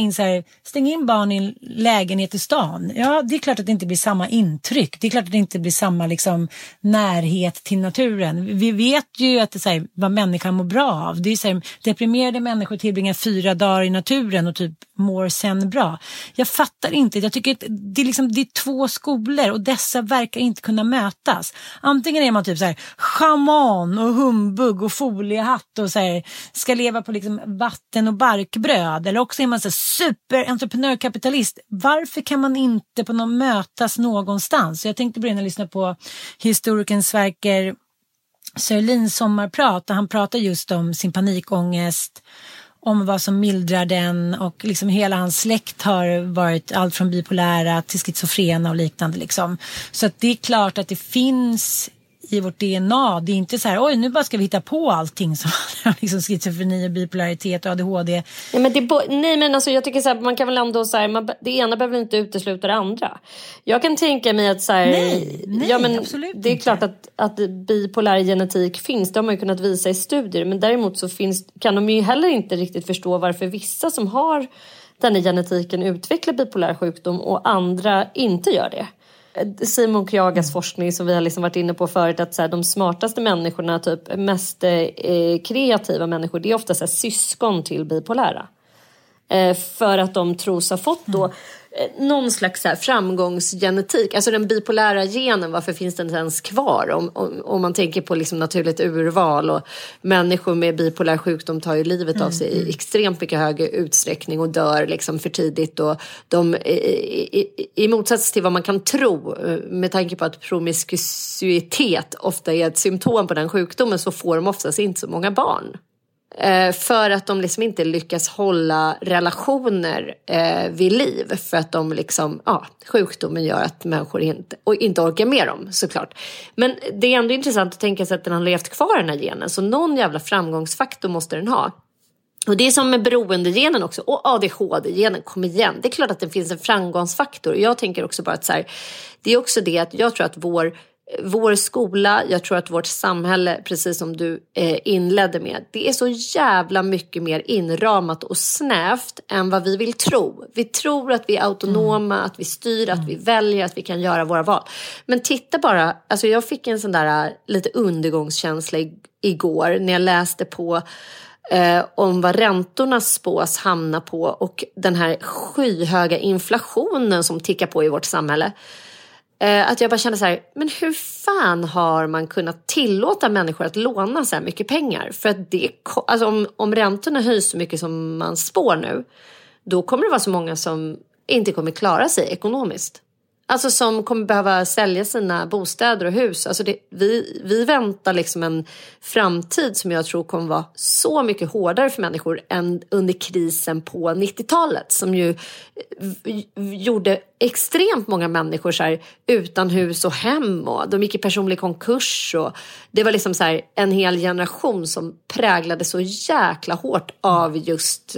in barn i en lägenhet i stan. Ja, det är klart att det inte blir samma intryck. Det är klart att det inte blir samma liksom närhet till naturen. Vi vet ju att det är så här, vad människan mår bra av. Det är så här, deprimerade människor tillbringar 4 dagar i naturen och typ mår sen bra. Jag fattar inte. Jag tycker att det är 2 skolor, och dessa verkar inte kunna mötas. Antingen är man typ så här schaman och humbug och foliehatt och så här, ska leva på liksom vatten och barkbröd, eller också är man så superentreprenörkapitalist. Varför kan man inte på någon mötas någonstans? Så jag tänkte börja lyssna på historikern Sverker Sörlins sommarprat, där han pratar just om sin panikångest, om vad som mildrar den, och liksom hela hans släkt har varit allt från bipolära till schizofrena och liknande liksom. Så att det är klart att det finns i vårt DNA. Det är inte så här, oj, nu bara ska vi hitta på allting som liksom schizofreni och bipolaritet och ADHD. Ja, men jag tycker så här, man kan väl ändå så här, det ena behöver inte utesluta det andra. Jag kan tänka mig att så här, det är klart att bipolär genetik finns. Det har man ju kunnat visa i studier, men däremot så kan de ju heller inte riktigt förstå varför vissa som har den här genetiken utvecklar bipolär sjukdom och andra inte gör det. Simon Kajgas forskning som vi har liksom varit inne på förut, att så här, de smartaste människorna, typ mest kreativa människor, det är ofta så här, syskon till bipolära. För att de tros ha fått då någon slags så här, framgångsgenetik. Alltså den bipolära genen, varför finns den ens kvar? Om man tänker på liksom naturligt urval, och människor med bipolär sjukdom tar ju livet av sig i extremt mycket högre utsträckning och dör liksom för tidigt. Och de, i motsats till vad man kan tro, med tanke på att promiskuitet ofta är ett symptom på den sjukdomen, så får de oftast inte så många barn. För att de liksom inte lyckas hålla relationer vid liv. För att de liksom, ja, sjukdomen gör att människor inte orkar med dem, såklart. Men det är ändå intressant att tänka sig att den har levt kvar, den här genen. Så någon jävla framgångsfaktor måste den ha. Och det är som med beroendegenen också. Och ADHD-genen, kom igen. Det är klart att det finns en framgångsfaktor. Jag tänker också bara att så här, det är också det att jag tror att vår skola, jag tror att vårt samhälle, precis som du inledde med, det är så jävla mycket mer inramat och snävt än vad vi vill tro. Vi tror att vi är autonoma, att vi styr, att vi väljer, att vi kan göra våra val. Men titta bara, alltså jag fick en sån där lite undergångskänsla igår när jag läste på om vad räntorna spås hamna på och den här skyhöga inflationen som tickar på i vårt samhälle. Att jag bara kände så här, men hur fan har man kunnat tillåta människor att låna så här mycket pengar? För att det, alltså om räntorna höjs så mycket som man spår nu, då kommer det vara så många som inte kommer klara sig ekonomiskt. Alltså som kommer behöva sälja sina bostäder och hus. Alltså det, vi väntar liksom en framtid som jag tror kommer vara så mycket hårdare för människor än under krisen på 90-talet. Som ju gjorde extremt många människor så här, utan hus och hem. Och de gick i personlig konkurs. Och det var liksom så här, en hel generation som präglade så jäkla hårt av just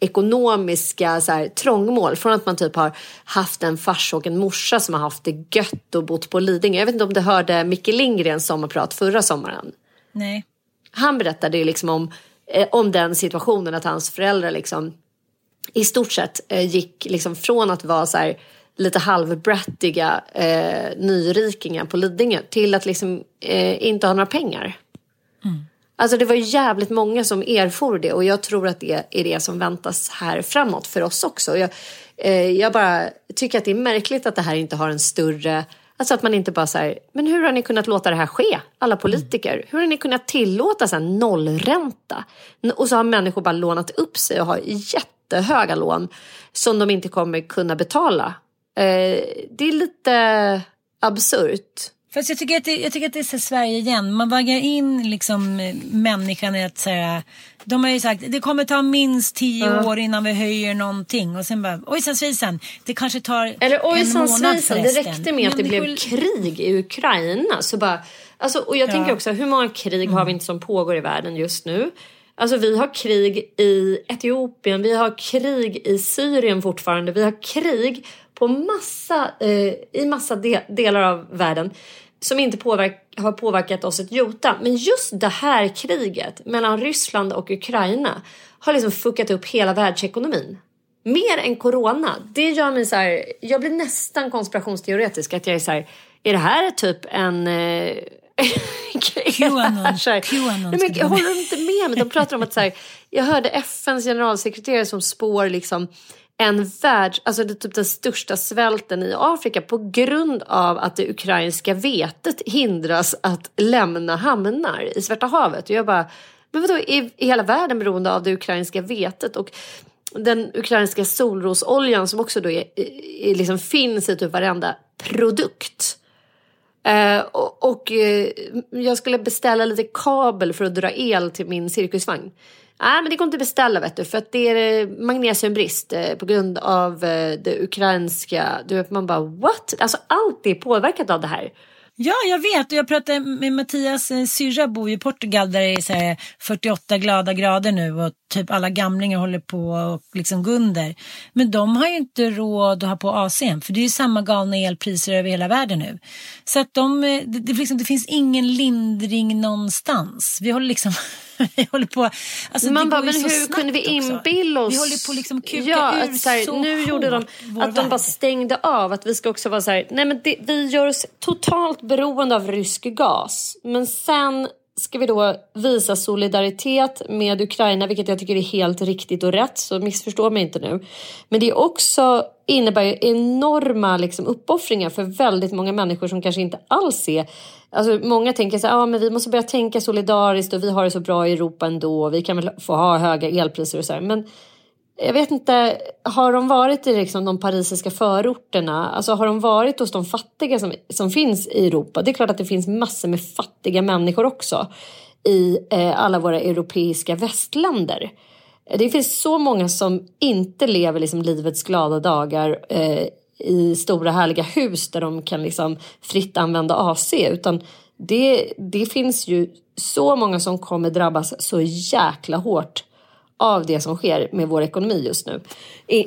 ekonomiska så här, trångmål. Från att man typ har haft en fars och en morsa som har haft det gött och bott på Lidingö. Jag vet inte om du hörde Micke Lindgrens sommarprat förra sommaren. Nej. Han berättade ju liksom om den situationen att hans föräldrar liksom i stort sett gick liksom från att vara så här lite halvbrattiga nyrikingar på Lidingö till att liksom inte ha några pengar. Mm. Alltså det var jävligt många som erfor det och jag tror att det är det som väntas här framåt för oss också. Jag bara tycker att det är märkligt att det här inte har en större... Alltså att man inte bara så här, men hur har ni kunnat låta det här ske? Alla politiker. Hur har ni kunnat tillåta så här nollränta? Och så har människor bara lånat upp sig och har jättehöga lån som de inte kommer kunna betala. Det är lite absurt. Fast jag tycker att det är så Sverige igen. Man vaggar in liksom människan i att säga... De har ju sagt, det kommer ta minst 10 år innan vi höjer någonting. Och sen bara, ojsan svisen, det kanske tar eller, ojsan svisen, det räckte med att det blev krig i Ukraina. Så bara, alltså, och jag tänker också, hur många krig har vi inte som pågår i världen just nu? Alltså vi har krig i Etiopien, vi har krig i Syrien fortfarande. Vi har krig på massa delar av världen. Som inte har påverkat oss ett jota. Men just det här kriget mellan Ryssland och Ukraina har liksom fuckat upp hela världsekonomin. Mer än corona. Det gör mig så här, jag blir nästan konspirationsteoretisk. Att jag är så här, är det här typ en... QAnon. Nej, men jag håller inte med mig. De pratar om att så här, jag hörde FN:s generalsekreterare som spår liksom... alltså det är typ den största svälten i Afrika på grund av att det ukrainska vetet hindras att lämna hamnar i Svarta havet. Och jag bara, men vadå, är hela världen beroende av det ukrainska vetet? Och den ukrainska solrosoljan som också då är liksom finns i typ varenda produkt. Jag skulle beställa lite kabel för att dra el till min cirkusvagn. Nej, men det går inte att beställa, vet du. För att det är magnesiumbrist på grund av det ukrainska. Du vet, man bara, what? Alltså allt är påverkat av det här. Ja, jag vet. Jag pratade med Mattias syrra, bor i Portugal där det är så här 48 glada grader nu. Och typ alla gamlingar håller på och liksom gunder. Men de har ju inte råd att ha på AC'n. För det är ju samma galna elpriser över hela världen nu. Så att det finns ingen lindring någonstans. Vi håller liksom... Vi håller på, alltså man bara, men hur kunde vi inbilla oss? Vi håller på liksom kuka ur så här, så nu gjorde de att de bara stängde av att vi ska också vara så här, nej men vi gör oss totalt beroende av rysk gas. Men sen ska vi då visa solidaritet med Ukraina, vilket jag tycker är helt riktigt och rätt, så missförstå mig inte nu. Men det är också innebär ju enorma liksom uppoffringar för väldigt många människor som kanske inte alls är... Alltså många tänker så här, men vi måste börja tänka solidariskt och vi har det så bra i Europa ändå och vi kan väl få ha höga elpriser och så här. Men jag vet inte, har de varit i liksom de parisiska förorterna? Alltså har de varit hos de fattiga som finns i Europa? Det är klart att det finns massor med fattiga människor också. i alla våra europeiska västländer. Det finns så många som inte lever liksom livets glada dagar i stora härliga hus där de kan liksom fritt använda AC, utan det finns ju så många som kommer drabbas så jäkla hårt av det som sker med vår ekonomi just nu.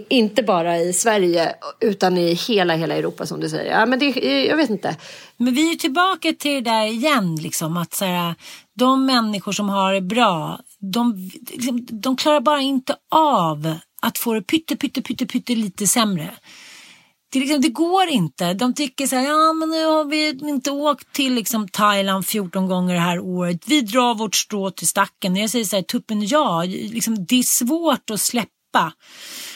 Inte bara i Sverige utan i hela Europa, som du säger. Ja, men det, jag vet inte. Men vi är ju tillbaka till det där igen, liksom, att så här, de människor som har det bra, de klarar bara inte av att få det pytte lite sämre. Det går inte. De tycker så här, ja men nu har vi inte åkt till liksom Thailand 14 gånger det här året. Vi drar vårt strå till stacken. Jag säger så här, tuppen ja. Liksom, det är svårt att släppa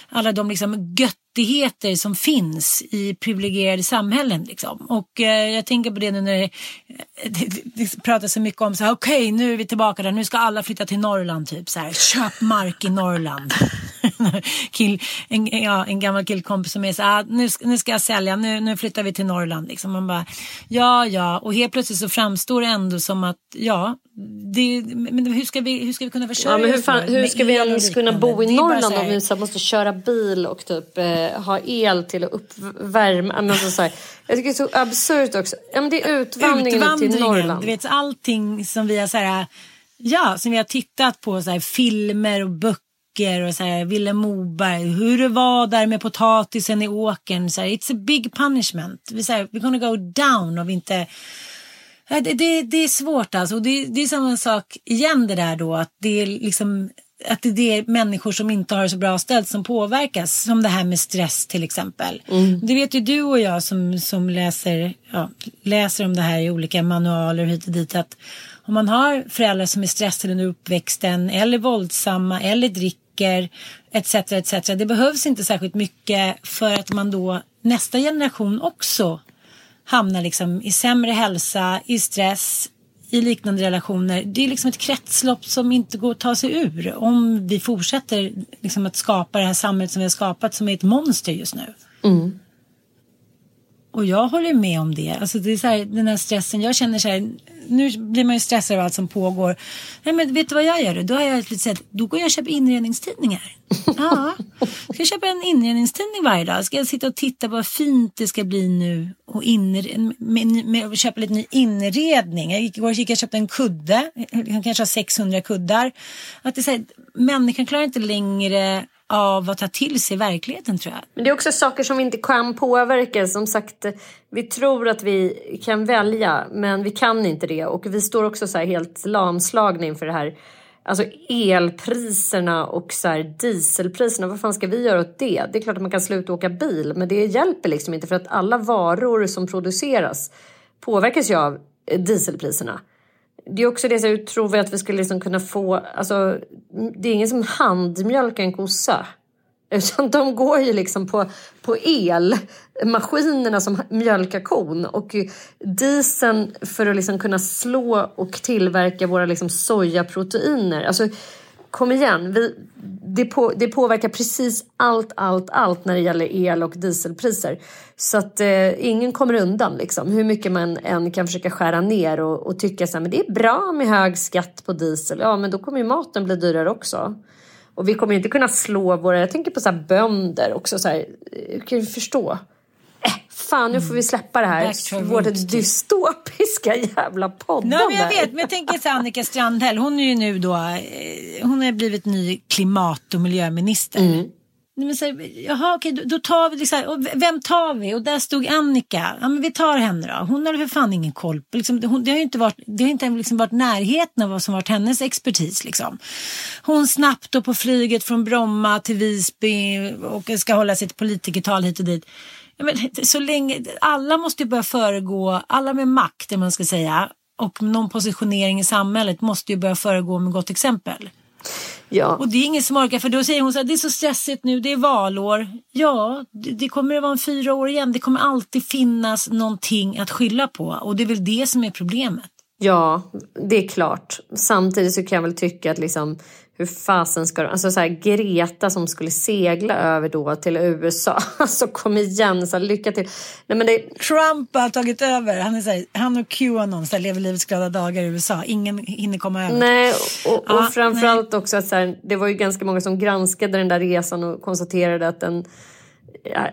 alla de liksom göttigheter som finns i privilegierade samhällen. Liksom. Och jag tänker på det nu när det pratas så mycket om så här, okej, nu är vi tillbaka där. Nu ska alla flytta till Norrland typ så här. Köp mark i Norrland. En gammal killkompis som är så här, nu ska jag sälja, nu flyttar vi till Norrland liksom. Man bara, ja, och helt plötsligt så framstår det ändå som att men hur ska vi kunna försörja oss? Hur ska vi ens kunna bo i Norrland om vi så måste köra bil och typ ha el till att uppvärma, men så här. Jag tycker det är så absurt också. Men det är utvandringen till Norrland. Du vet, allting som vi har så här, som vi har tittat på så här, filmer och böcker och så här, Vilhelm Moberg, hur det var där med potatisen i åkern, så här, it's a big punishment. We're gonna go down om vi inte... Det är svårt alltså. Och det är samma sak igen det där då, att det är liksom, att det är människor som inte har det så bra ställt som påverkas, som det här med stress till exempel. Det vet ju du och jag som läser om det här i olika manualer hit och dit, att om man har föräldrar som är stressade under uppväxten eller våldsamma eller dricker etc. Det behövs inte särskilt mycket för att man då nästa generation också hamnar liksom i sämre hälsa, i stress, i liknande relationer. Det är liksom ett kretslopp som inte går att ta sig ur om vi fortsätter liksom att skapa det här samhället som vi har skapat, som är ett monster just nu. Mm. Och jag håller med om det. Alltså det är så här, den här stressen. Jag känner så här, nu blir man ju stressad av allt som pågår. Nej, men vet du vad jag gör? Då har jag ett litet sätt. Då går jag och köper inredningstidningar. Ja. Ska jag köpa en inredningstidning varje dag? Ska jag sitta och titta vad fint det ska bli nu? Och köpa lite ny inredning. Jag gick igår och köpte en kudde. Han kanske har 600 kuddar. Att det är så här, människan klarar inte längre av att ta till sig verkligheten, tror jag. Men det är också saker som vi inte kan påverka. Som sagt, vi tror att vi kan välja, men vi kan inte det. Och vi står också så här helt lamslagna inför det här. Alltså elpriserna och så här dieselpriserna. Vad fan ska vi göra åt det? Det är klart att man kan sluta åka bil, men det hjälper liksom inte, för att alla varor som produceras påverkas ju av dieselpriserna. Det är också det, så jag tror att vi skulle liksom kunna få... Alltså, det är ingen som handmjölkar en kossa. Utan de går ju liksom på el. Maskinerna som mjölkar kon. Och dieseln för att liksom kunna slå och tillverka våra liksom sojaproteiner. Alltså, kom igen. Det påverkar precis allt när det gäller el- och dieselpriser. Så att ingen kommer undan liksom. Hur mycket man än kan försöka skära ner och tycka så här, men det är bra med hög skatt på diesel. Ja, men då kommer ju maten bli dyrare också. Och vi kommer ju inte kunna slå våra... Jag tänker på så här bönder också. Så här, kan du förstå? Fan, nu får vi släppa det här. Vårt dystopiska jävla poddande. Nej, men jag vet. Men jag tänker så, Annika Strandhäll. Hon är ju nu då... Hon har blivit ny klimat- och miljöminister. Mm. Men så här, jaha, okej, då tar vi liksom, och vem tar vi? Och där stod Annika. Ja, men vi tar henne då. Hon har för fan ingen koll på liksom, det har ju inte varit, liksom varit närheten av vad som varit hennes expertis liksom. Hon snabbt då på flyget från Bromma till Visby och ska hålla sitt politikertal hit och dit. Ja, men så länge, alla måste ju börja föregå, alla med makt, det man ska säga, och någon positionering i samhället måste ju börja föregå med gott exempel. Ja. Och det är ingen som orkar, för då säger hon så här, det är så stressigt nu, det är valår. Ja, det kommer att vara 4 år igen. Det kommer alltid finnas någonting att skylla på, och det är väl det som är problemet. Ja, det är klart. Samtidigt så kan jag väl tycka att liksom, hur fasen ska de... Alltså så här, Greta som skulle segla över då till USA. Alltså kom igen, så lycka till. Nej, men det... Trump har tagit över. Han, är så här, han och QAnon så här, lever livets glada dagar i USA. Ingen hinner komma över. Nej, och framförallt också att så här, det var ju ganska många som granskade den där resan och konstaterade att den...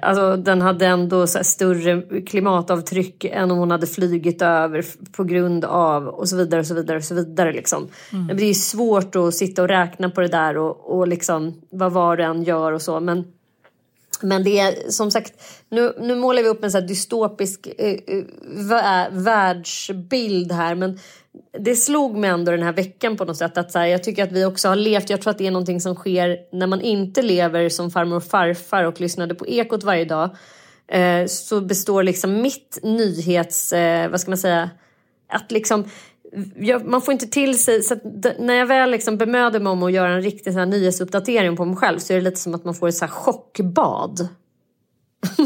Alltså, den hade ändå så här större klimatavtryck än om hon hade flygit över på grund av och så vidare och så vidare och så vidare liksom. Mm. Det är svårt att sitta och räkna på det där och liksom vad var det än gör och så, men det är som sagt nu målar vi upp en så här dystopisk världsbild här, men det slog mig ändå den här veckan på något sätt att så här, jag tycker att vi också har levt, jag tror att det är någonting som sker när man inte lever som farmor och farfar och lyssnade på Ekot varje dag, så består liksom mitt nyhets, vad ska man säga, att liksom man får inte till sig, så att när jag väl liksom bemöder mig om att göra en riktig så här nyhetsuppdatering på mig själv så är det lite som att man får ett så här chockbad.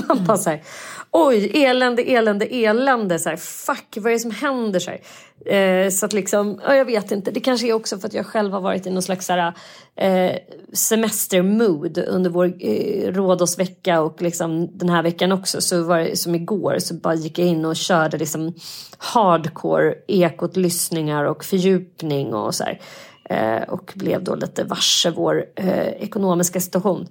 Man bara så här, oj, elände så här, fuck, vad är det som händer så här? Så att liksom, jag vet inte, det kanske är också för att jag själv har varit i någon slags så här, semestermood under vår rådåsvecka och liksom den här veckan också, så var det som igår, så bara gick jag in och körde liksom hardcore Ekot lyssningar och fördjupning och så här, och blev då lite varse vår ekonomiska situation.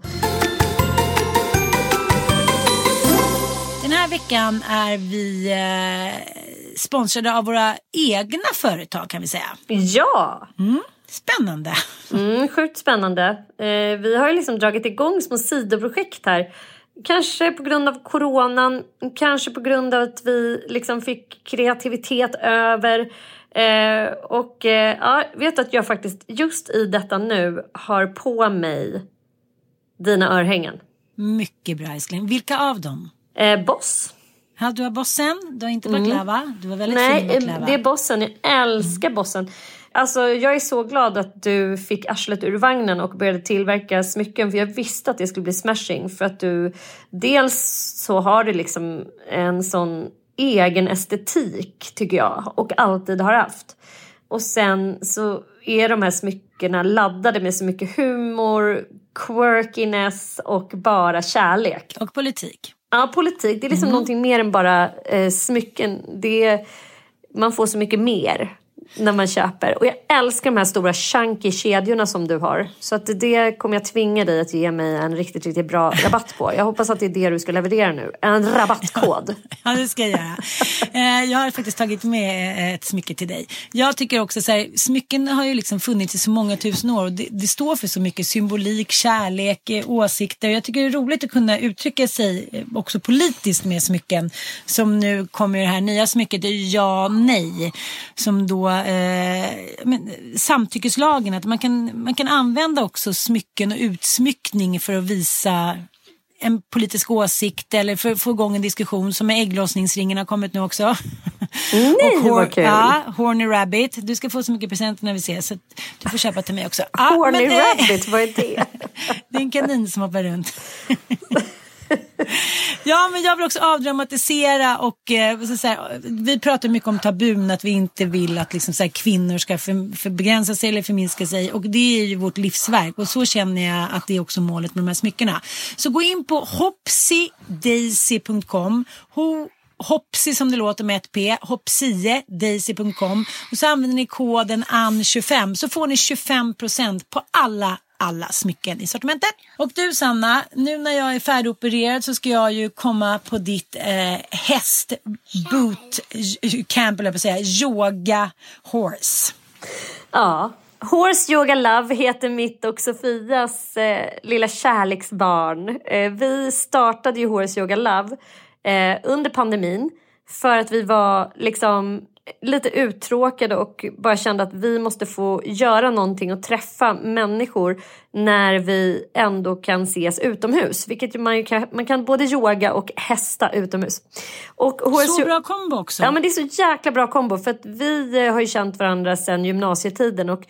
Den här veckan är vi sponsrade av våra egna företag, kan vi säga. Ja! Mm. Spännande. Sjukt spännande. Vi har ju liksom dragit igång små sidoprojekt här. Kanske på grund av coronan, kanske på grund av att vi liksom fick kreativitet över. Och ja, vet att jag faktiskt just i detta nu har på mig dina örhängen. Mycket bra, älskling. Vilka av dem? Boss. Ja, du har bossen, du har inte baklava. Du var väldigt fin baklava. Nej, det är bossen, jag älskar bossen. Alltså jag är så glad att du fick arslet ur vagnen och började tillverka smycken, för jag visste att det skulle bli smashing, för att du dels så har det liksom en sån egen estetik tycker jag och alltid har haft. Och sen så är de här smyckena laddade med så mycket humor, quirkiness och bara kärlek. Och politik. Ja, politik. Det är liksom någonting mer än bara smycken. Man får så mycket mer när man köper. Och jag älskar de här stora chunky kedjorna som du har. Så att det kommer jag tvinga dig att ge mig en riktigt, riktigt bra rabatt på. Jag hoppas att det är det du ska leverera nu. En rabattkod. Ja, det ska jag göra. Jag har faktiskt tagit med ett smycke till dig. Jag tycker också så här, smycken har ju liksom funnits i så många tusen år. Det står för så mycket symbolik, kärlek, åsikter. Jag tycker det är roligt att kunna uttrycka sig också politiskt med smycken. Som nu kommer det här nya smycket, det är ja, nej. Som då samtyckeslagen, att man kan använda också smycken och utsmyckning för att visa en politisk åsikt eller för att få igång en diskussion, som med ägglossningsringen har kommit nu också. Nej, och Horny Rabbit. Du ska få så mycket presenter när vi ses, så du får köpa till mig också. Horny Rabbit, vad är det? Det är en kanin som hoppar runt. Ja, men jag vill också avdramatisera och så säga, vi pratar mycket om tabun, att vi inte vill att liksom, så här, kvinnor ska begränsa sig eller förminska sig, och det är ju vårt livsverk, och så känner jag att det är också målet med de här smyckena. Så gå in på HoppsiDaisy.com, Hoppsi som det låter med ett P, HoppsiDaisy.com, och så använder ni koden AN25 så får ni 25% på alla smycken i sortimentet. Och du Sanna, nu när jag är färdigopererad så ska jag ju komma på ditt hästboot camp, eller jag vill säga yoga horse. Ja, Horse Yoga Love heter mitt och Sofias lilla kärleksbarn. Vi startade ju Horse Yoga Love under pandemin för att vi var liksom lite uttråkade och bara kände att vi måste få göra någonting och träffa människor när vi ändå kan ses utomhus, vilket man kan både yoga och hästa utomhus. Och så bra kombo också. Ja, men det är så jäkla bra kombo, för att vi har ju känt varandra sedan gymnasietiden och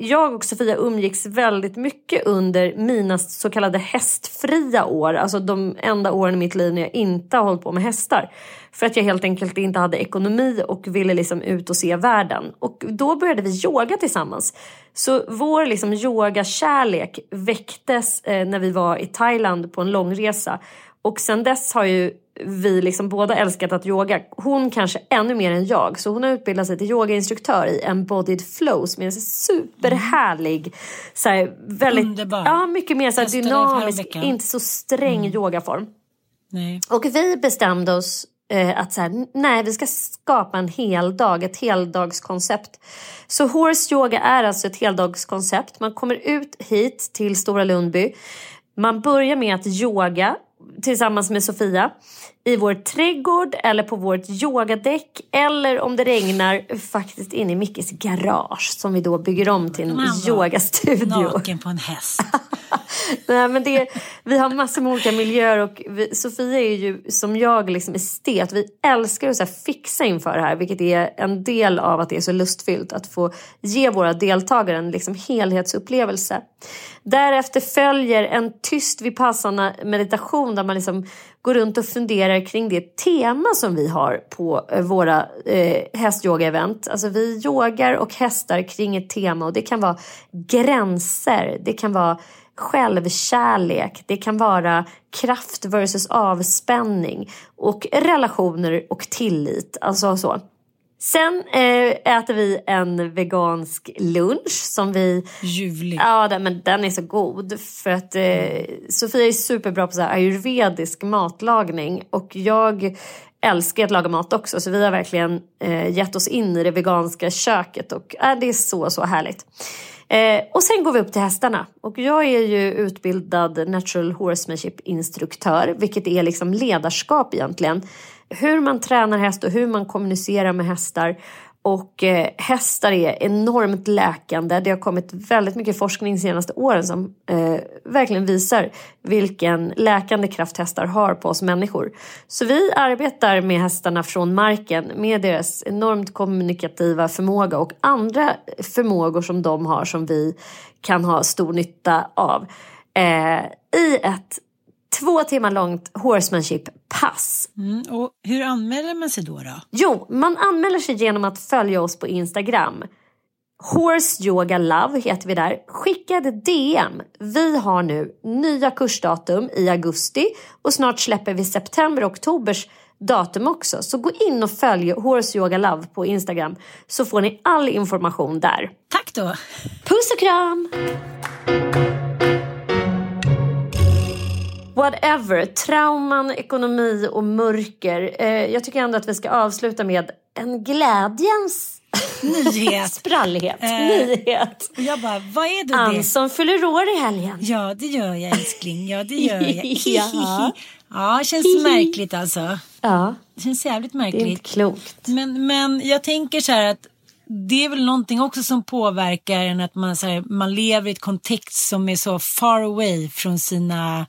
jag och Sofia umgicks väldigt mycket under mina så kallade hästfria år. Alltså de enda åren i mitt liv när jag inte har hållit på med hästar. För att jag helt enkelt inte hade ekonomi och ville liksom ut och se världen. Och då började vi yoga tillsammans. Så vår liksom yogakärlek väcktes när vi var i Thailand på en långresa. Och sen dess har ju vi liksom båda älskat att yoga. Hon kanske ännu mer än jag. Så hon har utbildat sig till yogainstruktör i Embodied Flow. Som är superhärlig. Så här, väldigt, underbar. Ja, mycket mer så här dynamisk. Inte så sträng yogaform. Nej. Och vi bestämde oss att så här, nej, vi ska skapa en hel dag, ett heldagskoncept. Så Horse Yoga är alltså ett heldagskoncept. Man kommer ut hit till Stora Lundby. Man börjar med att yoga tillsammans med Sofia i vår trädgård eller på vårt yogadäck, eller om det regnar faktiskt in i Mickes garage som vi då bygger om till en yogastudio. Naken på en häst. Nej, men vi har massor med olika miljöer, och Sofia är ju som jag liksom estet. Vi älskar att så här fixa inför det här, vilket är en del av att det är så lustfyllt att få ge våra deltagare en liksom helhetsupplevelse. Därefter följer en tyst vipassana meditation där man liksom går runt och funderar kring det tema som vi har på våra hästyoga-event. Alltså vi yogar och hästar kring ett tema, och det kan vara gränser, det kan vara självkärlek, det kan vara kraft versus avspänning och relationer och tillit, alltså så. Sen äter vi en vegansk lunch som vi... Ljuvlig. Ja, men den är så god. För att Sofia är superbra på så här ayurvedisk matlagning. Och jag älskar att laga mat också. Så vi har verkligen gett oss in i det veganska köket. Och det är så härligt. Och sen går vi upp till hästarna. Och jag är ju utbildad natural horsemanship-instruktör. Vilket är liksom ledarskap egentligen. Hur man tränar häst och hur man kommunicerar med hästar. Och hästar är enormt läkande. Det har kommit väldigt mycket forskning de senaste åren som verkligen visar vilken läkande kraft hästar har på oss människor. Så vi arbetar med hästarna från marken med deras enormt kommunikativa förmåga och andra förmågor som de har som vi kan ha stor nytta av. I ett 2 timmar långt horsemanship-pass. Och hur anmäler man sig då? Jo, man anmäler sig genom att följa oss på Instagram. Horse Yoga Love heter vi där. Skicka ett DM. Vi har nu nya kursdatum i augusti. Och snart släpper vi september och oktobers datum också. Så gå in och följ Horse Yoga Love på Instagram. Så får ni all information där. Tack då! Puss och kram! Whatever, trauman, ekonomi och mörker. Jag tycker ändå att vi ska avsluta med en glädjens nyhet. Sprallighet, nyhet. Jag bara, vad är det? Anson fyller år i helgen. Ja, det gör jag, älskling. Ja, det gör jag. Ja, det känns märkligt alltså. Ja. Det känns jävligt märkligt. Det är inte klokt. Men jag tänker så här att det är väl någonting också som påverkar en, att man, så här, man lever i ett kontext som är så far away från sina...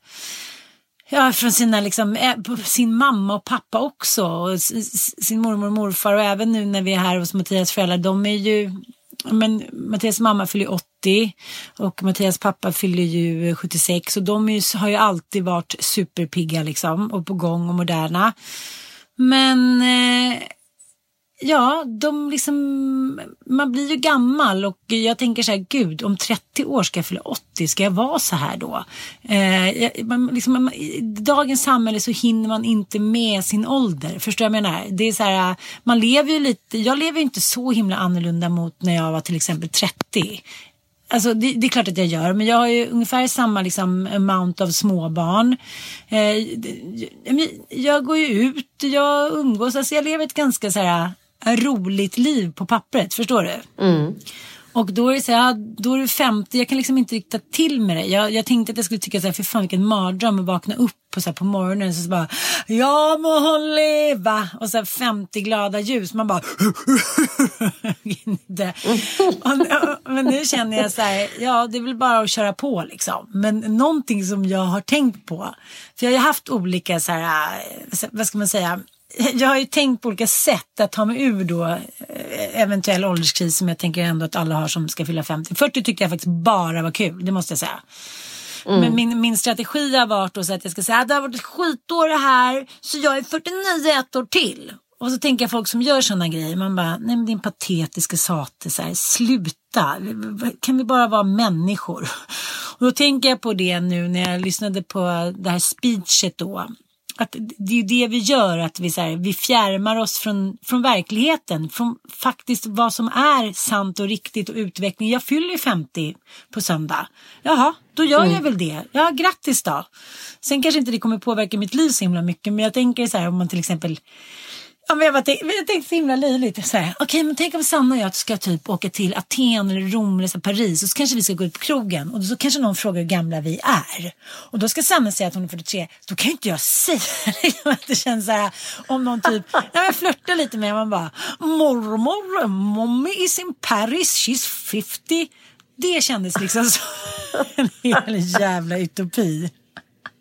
Ja, från sina liksom, sin mamma och pappa också, och sin mormor och morfar, och även nu när vi är här hos Mattias föräldrar, de är ju... Men Mattias mamma fyller 80 och Mattias pappa fyller ju 76, och de har ju alltid varit superpigga liksom, och på gång och moderna. Men... ja, de liksom, man blir ju gammal, och jag tänker så här, gud, om 30 år ska jag fylla 80, ska jag vara så här då? I dagens samhälle så hinner man inte med sin ålder, förstår jag menar? Det är så här, man lever ju lite, jag lever ju inte så himla annorlunda mot när jag var till exempel 30. Alltså det är klart att jag gör, men jag har ju ungefär samma liksom amount av småbarn. Jag går ju ut, jag umgås, alltså jag lever ett ganska så här roligt liv på pappret, förstår du? Mm. Och då är det så här, då är det 50, jag kan liksom inte rikta till med det. Jag tänkte att jag skulle tycka så här, för fan vilken mardröm att vakna upp och så här, på morgonen så bara, jag må hon leva, och så här 50 glada ljus, man bara men nu känner jag så här, ja, det är väl bara att köra på liksom. Men någonting som jag har tänkt på, för jag har haft olika så här, vad ska man säga, jag har ju tänkt på olika sätt att ta mig ur då eventuell ålderskris som jag tänker ändå att alla har som ska fylla 50. 40 tyckte jag faktiskt bara var kul, det måste jag säga. Mm. Men min strategi har varit då så att jag ska säga att det har varit ett skitår det här, så jag är 49 ett år till. Och så tänker jag folk som gör sådana grejer, man bara, nej men din patetiska sate, så här, sluta, kan vi bara vara människor? Och då tänker jag på det nu när jag lyssnade på det här speechet då, att det är ju det vi gör, att vi, så här, vi fjärmar oss från verkligheten, från faktiskt vad som är sant och riktigt och utveckling. Jag fyller 50 på söndag. Jaha, då gör jag väl det. Ja, grattis då. Sen kanske inte det kommer påverka mitt liv så himla mycket, men jag tänker så här, om man till exempel... Ja, men jag tänkte så himla löjligt. Okej, men tänk om Sanna och jag ska typ åka till Aten eller Rom eller så, Paris, och så kanske vi ska gå ut på krogen. Och så kanske någon frågar hur gamla vi är. Och då ska Sanna säga att hon är 43. Då kan ju inte jag säga att det känns så här. Om någon typ, när jag flörtar lite med man bara, mormor, mommy is in Paris, she's 50. Det kändes liksom så en hel jävla utopi.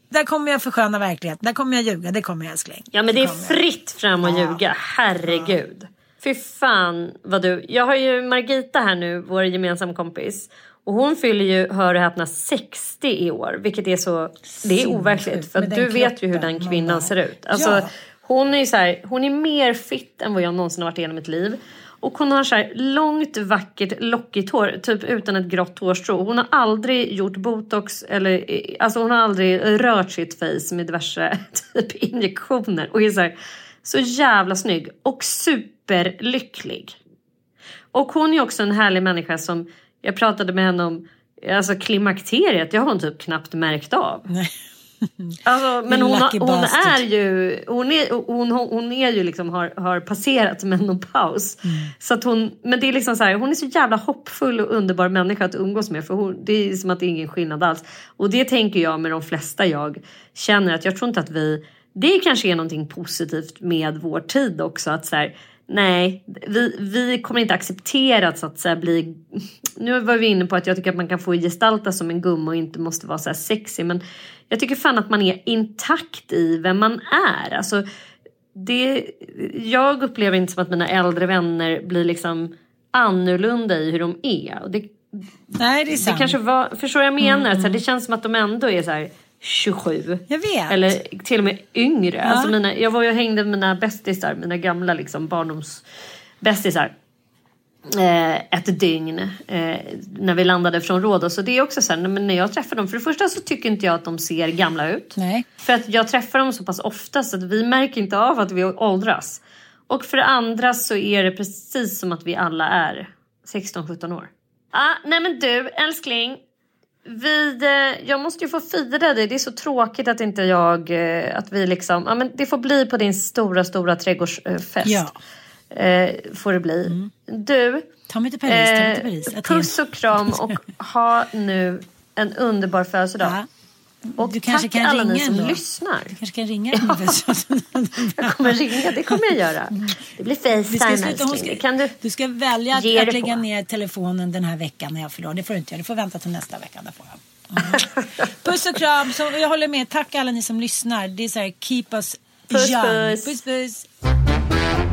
Där kommer jag försköna verklighet. Där kommer jag ljuga. Det kommer jag älskling. Ja, men det är fritt fram att ljuga. Herregud. Ja. Fy fan vad du... Jag har ju Margita här nu, vår gemensam kompis. Och hon fyller ju, hör och häpna, 60 i år. Vilket är så... Det är overkligt. För att du vet ju hur den kvinnan ser ut. Alltså, ja. Hon är ju så här... Hon är mer fit än vad jag någonsin har varit igenom mitt liv. Och hon har så här långt, vackert, lockigt hår. Typ utan ett grått hårstrå. Hon har aldrig gjort botox. Eller, alltså hon har aldrig rört sitt face med diverse typ injektioner. Och är så här, så jävla snygg. Och superlycklig. Och hon är också en härlig människa som... Jag pratade med henne om alltså klimakteriet. Jag har hon typ knappt märkt av. Nej. Alltså, men hon är ju liksom har passerat menopaus. Så att hon, men det är liksom så här, hon är så jävla hoppfull och underbar människa att umgås med, för hon, det är som att det är ingen skillnad alls. Och det tänker jag med de flesta jag känner, att jag tror inte att vi, det kanske är någonting positivt med vår tid också, att så här, nej, vi kommer inte acceptera att, så att säga, bli... Nu var vi inne på att jag tycker att man kan få gestalta som en gumma och inte måste vara så här sexy. Men jag tycker fan att man är intakt i vem man är. Alltså, det, jag upplever inte som att mina äldre vänner blir liksom annorlunda i hur de är. Och det, nej, det är sant. Det kanske var, förstår jag menar? Så här, det känns som att de ändå är så här... 27. Jag vet. Eller till och med yngre. Ja. Alltså jag hängde med mina bästisar, mina gamla liksom barndomsbästisar ett dygn när vi landade från Rhodos. Så det är också så här, men när jag träffar dem, för det första så tycker inte jag att de ser gamla ut. Nej. För att jag träffar dem så pass ofta så att vi märker inte av att vi åldras. Och för det andra så är det precis som att vi alla är 16-17 år. Nej men du, älskling. Jag måste ju få fira dig. Det är så tråkigt att inte jag... Att vi liksom... Ja, men det får bli på din stora, stora trädgårdsfest. Ja. Får det bli. Du... Ta mig till Paris, puss och kram och ha nu en underbar födelsedag. Ja. Och du kanske tack kan alla ringa ni som då. Lyssnar. Du kanske kan ringa. Ja. Jag kommer ringa, det kommer jag göra. Det blir FaceTime. Du ska välja att lägga ner telefonen den här veckan när jag förlorar. Det får du inte göra, du får vänta till nästa vecka. Puss och kram, så jag håller med. Tack alla ni som lyssnar. Det är så här, keep us young. Puss, puss. Puss, puss.